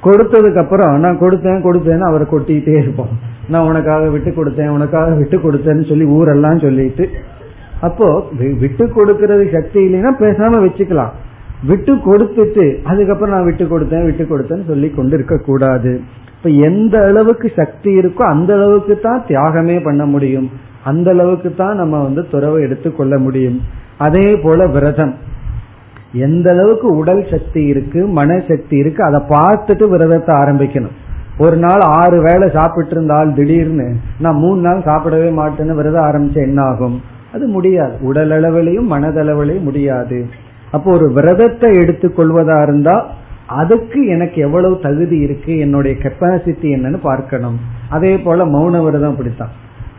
கொடுத்ததுக்கு அப்புறம் நான் கொடுத்தேன் கொடுத்தேன்னு அவரை கொட்டிக்கிட்டே இருப்போம். நான் உனக்காக விட்டு கொடுத்தேன் உனக்காக விட்டு கொடுத்தேன்னு சொல்லி ஊரெல்லாம் சொல்லிட்டு, அப்போ விட்டு கொடுக்கறது சக்தி இல்லைன்னா பேசாம வச்சுக்கலாம். விட்டு கொடுத்துட்டு அதுக்கப்புறம் நான் விட்டு கொடுத்தேன் விட்டு கொடுத்தேன்னு சொல்லி கொண்டு இருக்க கூடாது. இப்ப எந்த அளவுக்கு சக்தி இருக்கோ அந்த அளவுக்கு தான் தியாகமே பண்ண முடியும், அந்த அளவுக்கு தான் நம்ம வந்து துறவை எடுத்துக்கொள்ள முடியும். அதே போல விரதம், எந்த அளவுக்கு உடல் சக்தி இருக்கு மனசக்தி இருக்கு அதை பார்த்துட்டு விரதத்தை ஆரம்பிக்கணும். ஒரு நாள் ஆறு வேளை சாப்பிட்டு இருந்தால் திடீர்னு நான் மூணு நாள் சாப்பிடவே மாட்டேன்னு விரதம் ஆரம்பிச்ச என்ன ஆகும்? அது முடியாது, உடல் அளவிலையும் மனதளவிலையும் முடியாது. அப்போ ஒரு விரதத்தை எடுத்துக்கொள்வதா இருந்தா அதுக்கு எனக்கு எவ்வளவு தகுதி இருக்கு, என்னுடைய கெப்பாசிட்டி என்னன்னு பார்க்கணும். அதே போல மௌன விரதம் அப்படித்தான்,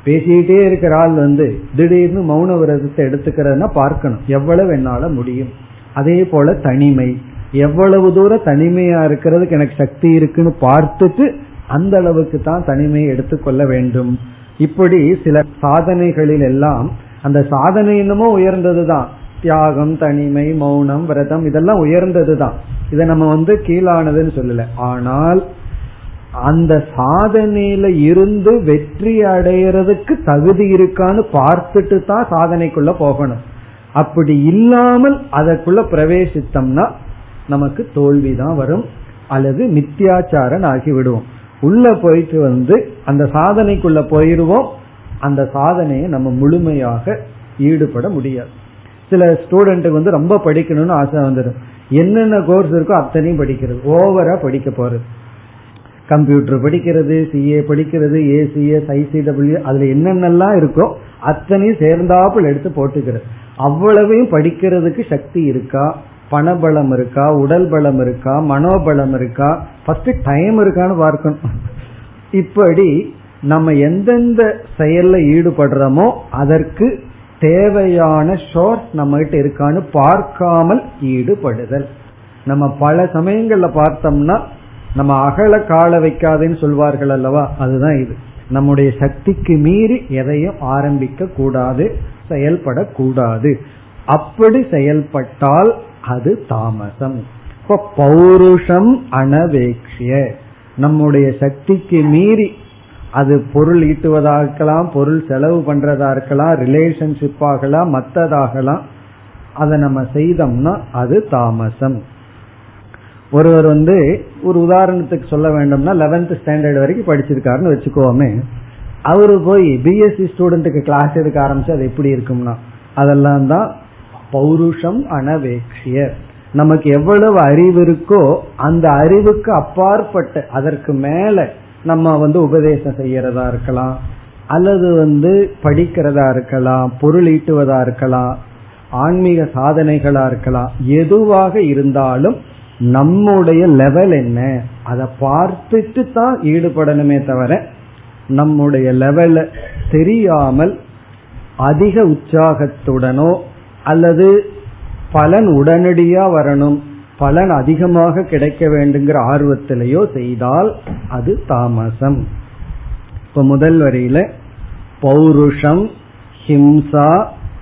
பேசிக்கிட்டே இருக்கிற ஆள் வந்து திடீர்னு மௌன விரதத்தை எடுத்துக்கிறதுனா பார்க்கணும் எவ்வளவு என்னால முடியும். அதே போல தனிமை, எவ்வளவு தூரம் தனிமையா இருக்கிறதுக்கு எனக்கு சக்தி இருக்குன்னு பார்த்துட்டு அந்த அளவுக்கு தான் தனிமையை எடுத்துக்கொள்ள வேண்டும். இப்படி சில சாதனைகளில் எல்லாம் அந்த சாதனை என்னமோ உயர்ந்ததுதான், தியாகம் தனிமை மௌனம் விரதம் இதெல்லாம் உயர்ந்ததுதான், இதை நம்ம வந்து கீழானதுன்னு சொல்லல. ஆனால் அந்த சாதனையில இருந்து வெற்றி அடையறதுக்கு தகுதி இருக்கான்னு பார்த்துட்டு தான் சாதனைக்குள்ள போகணும். அப்படி இல்லாமல் அதற்குள்ள பிரவேசித்தம்னா நமக்கு தோல்விதான் வரும், அல்லது மித்தியாச்சாரன் ஆகிவிடுவோம். உள்ள போயிட்டு வந்து அந்த சாதனைக்குள்ள போயிடுவோம், அந்த சாதனையை நம்ம முழுமையாக ஈடுபட முடியாது. சில ஸ்டூடெண்ட்டுக்கு வந்து ரொம்ப படிக்கணும்னு ஆசை வந்துடும், என்னென்ன கோர்ஸ் இருக்கோ அத்தனையும் படிக்கிறது, ஓவரா படிக்க போறது, கம்ப்யூட்டர் படிக்கிறது, சிஏ படிக்கிறது, ஏசிஎஸ் ஐசிடபிள்யூ அதுல என்னென்னலாம் இருக்கோ அத்தனையும் சேர்ந்தாப்புல எடுத்து போட்டுக்கிறது. அவ்வளவையும் படிக்கிறதுக்கு சக்தி இருக்கா, பணபலம் இருக்கா, உடல் பலம் இருக்கா, மனோபலம் இருக்கா, ஃபர்ஸ்ட் டைம் இருக்கான்னு பார்க்கணும். இப்படி நம்ம எந்தெந்த செயல்ல ஈடுபடுறோமோ அதற்கு தேவையான சோர்ஸ் நம்மகிட்ட இருக்கான்னு பார்க்காமல் ஈடுபடுதல். நம்ம பல சமயங்கள்ல பார்த்தோம்னா நம்ம அகல கால வைக்காதேன்னு சொல்வார்கள் அல்லவா, அதுதான் இது. நம்முடைய சக்திக்கு மீறி எதையும் ஆரம்பிக்க கூடாது, செயல்படக்கூடாது. அப்படி செயல்பட்டால் அது தாமசம். இப்ப பௌருஷம் அனவேக்ஷிய, நம்முடைய சக்திக்கு மீறி அது பொருள் ஈட்டுவதாக இருக்கலாம், பொருள் செலவு பண்றதா இருக்கலாம், ரிலேஷன்ஷிப் ஆகலாம், மற்றதாகலாம், அதை நம்ம செய்தோம்னா அது தாமசம். ஒருவர் வந்து ஒரு உதாரணத்துக்கு சொல்ல வேண்டும்னா லெவன்த் ஸ்டாண்டர்ட் வரைக்கும் படிச்சிருக்காருன்னு வச்சுக்கோமே, அவரு போய் பிஎஸ்சி ஸ்டூடெண்ட்டுக்கு கிளாஸ் எடுக்க ஆரம்பிச்சு அது எப்படி இருக்கும்னா அதெல்லாம் தான் பௌருஷம் அனவேக்ஷிய. நமக்கு எவ்வளவு அறிவு இருக்கோ அந்த அறிவுக்கு அப்பாற்பட்ட அதற்கு மேல நம்ம வந்து உபதேசம் செய்யறதா இருக்கலாம், அல்லது வந்து படிக்கிறதா இருக்கலாம், பொருள் ஈட்டுவதா இருக்கலாம், ஆன்மீக சாதனைகளா இருக்கலாம், எதுவாக இருந்தாலும் நம்முடைய லெவல் என்ன அதை பார்த்துட்டு தான் ஈடுபடணுமே தவிர நம்முடைய லெவல தெரியாமல் அதிக உற்சாகத்துடனோ அல்லது பலன் உடனடியா வரணும், பலன் அதிகமாக கிடைக்க வேண்டுங்கிற ஆர்வத்திலேயோ செய்தால் அது தாமசம். இப்ப முதல் வரையில பௌருஷம் ஹிம்சா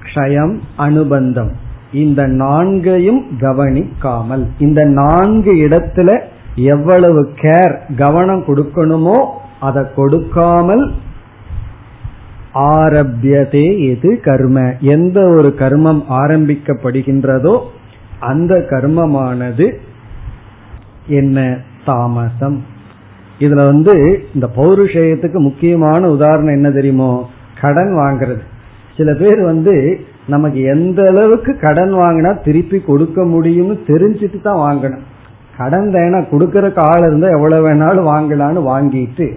க்ஷயம் அனுபந்தம் இந்த நான்கையும் கவனிக்காமல், இந்த நான்கு இடத்துல எவ்வளவு கேர் கவனம் கொடுக்கணுமோ அதை கொடுக்காமல் ஆரம்பியதே எது கர்ம, எந்த ஒரு கர்மம் ஆரம்பிக்கப்படுகின்றதோ அந்த கர்மமானது என்ன தாமசம். இதுல வந்து இந்த பௌருஷயத்துக்கு முக்கியமான உதாரணம் என்ன தெரியுமோ, கடன் வாங்கிறது. சில பேர் வந்து நமக்கு எந்த அளவுக்கு கடன் வாங்கினா திருப்பி கொடுக்க முடியும்னு தெரிஞ்சுட்டு தான் வாங்கணும். கடன் தேனா கொடுக்கற கால இருந்தா எவ்வளவு வேணாலும் வாங்கலான்னு வாங்கிட்டு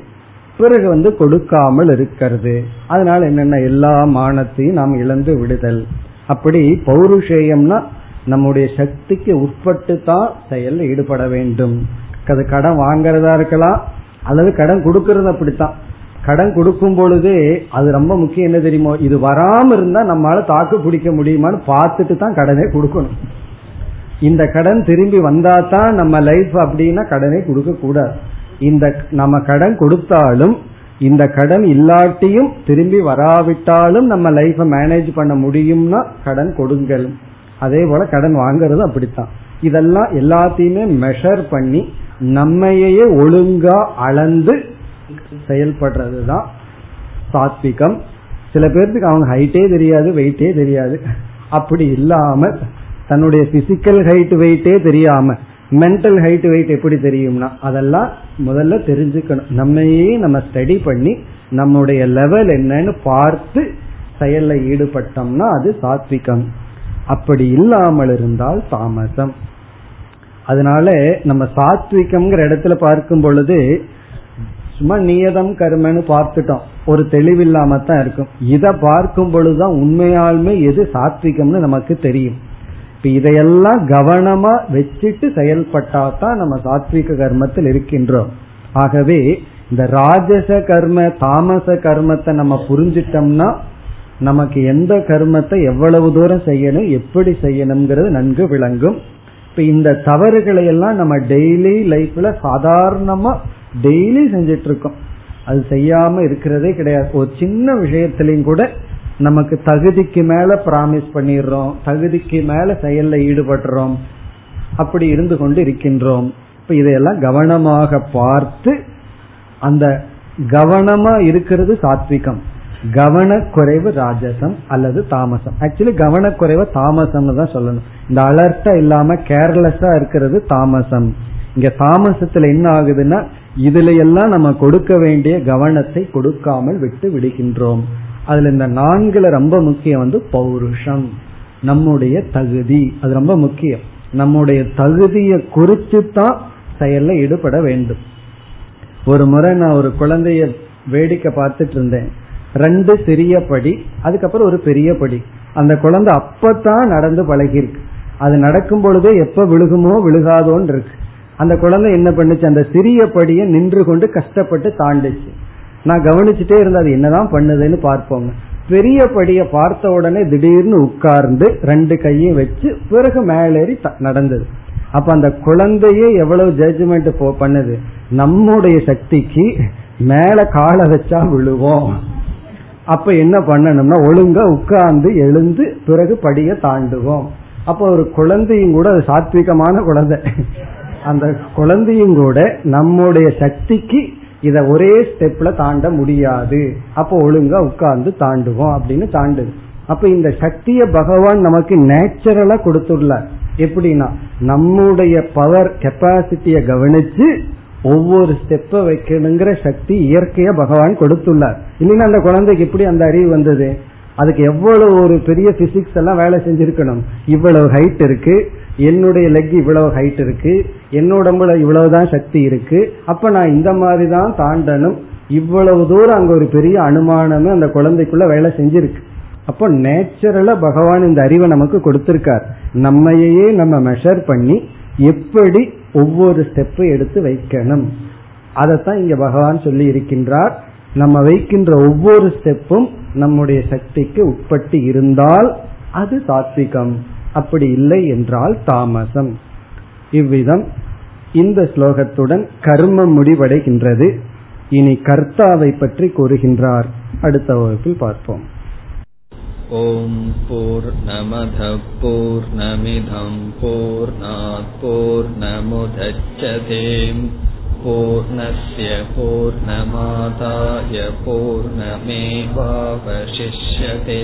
பிறகு வந்து கொடுக்காமல் இருக்கிறது, அதனால என்னென்ன எல்லா மானத்தையும் நாம் இழந்து விடுதல். அப்படி பௌருஷேயம்னா நம்முடைய சக்திக்கு உட்பட்டு தான் செயலில் ஈடுபட வேண்டும். அது கடன் வாங்கறதா இருக்கலாம் அல்லது கடன் கொடுக்கறது. அப்படித்தான் கடன் கொடுக்கும் பொழுதே அது ரொம்ப முக்கியம் என்ன தெரியுமோ, இது வராம இருந்தா நம்மளால தாக்கு பிடிக்க முடியுமான்னு பார்த்துட்டு தான் கடனே கொடுக்கணும். இந்த கடன் திரும்பி வந்தா தான் நம்ம லைஃப் அப்படின்னா கடனே கொடுக்க கூடாது. இந்த நம்ம கடன் கொடுத்தாலும் இந்த கடன் இல்லாட்டியும் திரும்பி வராவிட்டாலும் நம்ம லைஃபை மேனேஜ் பண்ண முடியும்னா கடன் கொடுங்கள். அதே போல கடன் வாங்கறது அப்படித்தான். இதெல்லாம் எல்லாத்தையுமே மெஷர் பண்ணி நம்மையே ஒழுங்கா அளந்து செயல்படுறதுதான் சாத்விகம். சில பேருக்கு அவங்க ஹைட்டே தெரியாது, வெயிட்டே தெரியாது. அப்படி இல்லாம தன்னுடைய பிசிக்கல் ஹைட் வெயிட்டே தெரியாம மென்டல் ஹைட் வெயிட் எப்படி தெரியும்னா அதெல்லாம் முதல்ல தெரிஞ்சுக்கணும். நம்மையே நம்ம ஸ்டடி பண்ணி நம்முடைய லெவல் என்னன்னு பார்த்து செயல்ல ஈடுபட்டோம்னா அது சாத்விகம். அப்படி இல்லாமல் இருந்தால் தாமசம். அதனால நம்ம சாத்விகம்ங்கிற இடத்துல பார்க்கும் பொழுது சும்மா நியதம் கர்மன்னு பார்த்துட்டோம், ஒரு தெளிவில்லாம தான் இருக்கும். இதை பார்க்கும் பொழுதுதான் உண்மையாலுமே எது சாத்விகம்னு நமக்கு தெரியும். இப்ப இதையெல்லாம் கவனமா வச்சுட்டு செயல்பட்டா தான் நம்ம சாத்விக கர்மத்தில் இருக்கின்றோம். ஆகவே இந்த ராஜச கர்ம தாமச கர்மத்தை நம்ம புரிஞ்சிட்டோம்னா நமக்கு எந்த கர்மத்தை எவ்வளவு தூரம் செய்யணும், எப்படி செய்யணும்ங்கிறது நன்கு விளங்கும். இப்ப இந்த தவறுகளை எல்லாம் நம்ம டெய்லி லைஃப்ல சாதாரணமா டெய்லி செஞ்சிட்டு இருக்கோம், அது செய்யாம இருக்கிறதே கிடையாது. ஒரு சின்ன விஷயத்திலையும் கூட நமக்கு தகுதிக்கு மேல பிராமிஸ் பண்ணிடுறோம், தகுதிக்கு மேல செயல்ல ஈடுபடுறோம், அப்படி இருந்து கொண்டு இருக்கின்றோம். இப்ப இதையெல்லாம் கவனமாக பார்த்து அந்த கவனமா இருக்கிறது சாத்விகம், கவனக்குறைவு ராஜசம் அல்லது தாமசம். ஆக்சுவலி கவனக்குறைவு தாமசம்னு தான் சொல்லணும். இந்த அலர்ட்டா இல்லாம கேர்லெஸ்ஸா இருக்கிறது தாமசம். இங்க தாமசத்துல என்ன ஆகுதுன்னா இதுல எல்லாம் நம்ம கொடுக்க வேண்டிய கவனத்தை கொடுக்காமல் விட்டு விடுகின்றோம். அதுல இந்த நான்குல ரொம்ப முக்கியம் வந்து பௌருஷம், நம்முடைய தகுதி. அது ரொம்ப முக்கியம். நம்முடைய தகுதியை குறித்து தான் செயல்ல ஈடுபட வேண்டும். ஒரு முறை நான் ஒரு குழந்தைய வேடிக்கை பார்த்துட்டு இருந்தேன். ரெண்டு சிறிய படி, அதுக்கப்புறம் ஒரு பெரிய படி. அந்த குழந்தை அப்பதான் நடந்து பழகிருக்கு. அது நடக்கும் பொழுதே எப்ப விழுகுமோ விழுகாதோன்னு இருக்கு. அந்த குழந்தை என்ன பண்ணுச்சு, அந்த சிறிய படியை நின்று கொண்டு கஷ்டப்பட்டு தாண்டிச்சு. நான் கவனிச்சுட்டே இருந்தேன் அது என்னதான் பண்ணுதுன்னு பார்ப்போங்க. பெரிய படியை பார்த்த உடனே திடீர்னு உட்கார்ந்து ரெண்டு கையும் வச்சு பிறகு மேலேறி நடந்தது. அப்ப அந்த குழந்தையே எவ்வளவு ஜட்ஜ்மெண்ட் பண்ணுது, நம்முடைய சக்திக்கு மேல காலை வச்சா விழுவோம். அப்ப என்ன பண்ணணும்னா ஒழுங்கா உட்கார்ந்து எழுந்து பிறகு படிய தாண்டுவோம். அப்ப ஒரு குழந்தையும் கூட, அது சாத்விகமான குழந்தை, அந்த குழந்தையும் கூட நம்முடைய சக்திக்கு இத ஒரே ஸ்டெப்ல தாண்ட முடியாது, அப்ப ஒழுங்கா உட்கார்ந்து தாண்டுவோம் அப்படின்னு தாண்டுது. அப்ப இந்த சக்திய பகவான் நமக்கு நேச்சுரலா கொடுத்துள்ளார். எப்படின்னா நம்முடைய பவர் கெப்பாசிட்டிய கவனிச்சு ஒவ்வொரு ஸ்டெப்ப வைக்கணுங்கிற சக்தி இயற்கைய பகவான் கொடுத்துள்ளார். இல்லைன்னா அந்த குழந்தைக்கு எப்படி அந்த அறிவு வந்தது, அதுக்கு எவ்வளவு ஒரு பெரிய பிசிக்ஸ் எல்லாம் வேலை செஞ்சிருக்கணும். இவ்வளவு ஹைட் இருக்கு, என்னுடைய லெக் இவ்வளவு ஹைட் இருக்கு, என்னோட இவ்வளவுதான் சக்தி இருக்கு, அப்ப நான் இந்த மாதிரி தான் தாண்டணும். இவ்வளவு தூரம் அங்க ஒரு பெரிய அனுமானமே அந்த குழந்தைக்குள்ள வேலை செஞ்சிருக்கு. அப்போ நேச்சுரலா பகவான் இந்த அறிவை நமக்கு கொடுத்திருக்கார். நம்மையே நம்ம மெஷர் பண்ணி எப்படி ஒவ்வொரு ஸ்டெப்பை எடுத்து வைக்கணும் அதத்தான் இங்க பகவான் சொல்லி இருக்கின்றார். நம்ம வைக்கின்ற ஒவ்வொரு ஸ்டெப்பும் நம்முடைய சக்திக்கு உட்பட்டு இருந்தால் அது சாத்விகம், அப்படி இல்லை என்றால் தாமசம். இவ்விதம் இந்த ஸ்லோகத்துடன் கர்மம் முடிவடைகின்றது. இனி கர்த்தாவை பற்றி கூறுகின்றார். அடுத்த வகுப்பில் பார்ப்போம். ஓம் பூர்ணமத பூர்ணமிதம் பூர்ணாத் பூர்ணமுதச்யதே பூர்ணஸ்ய பூர்ணமாதாய பூர்ணமேவாவசிஷ்யதே.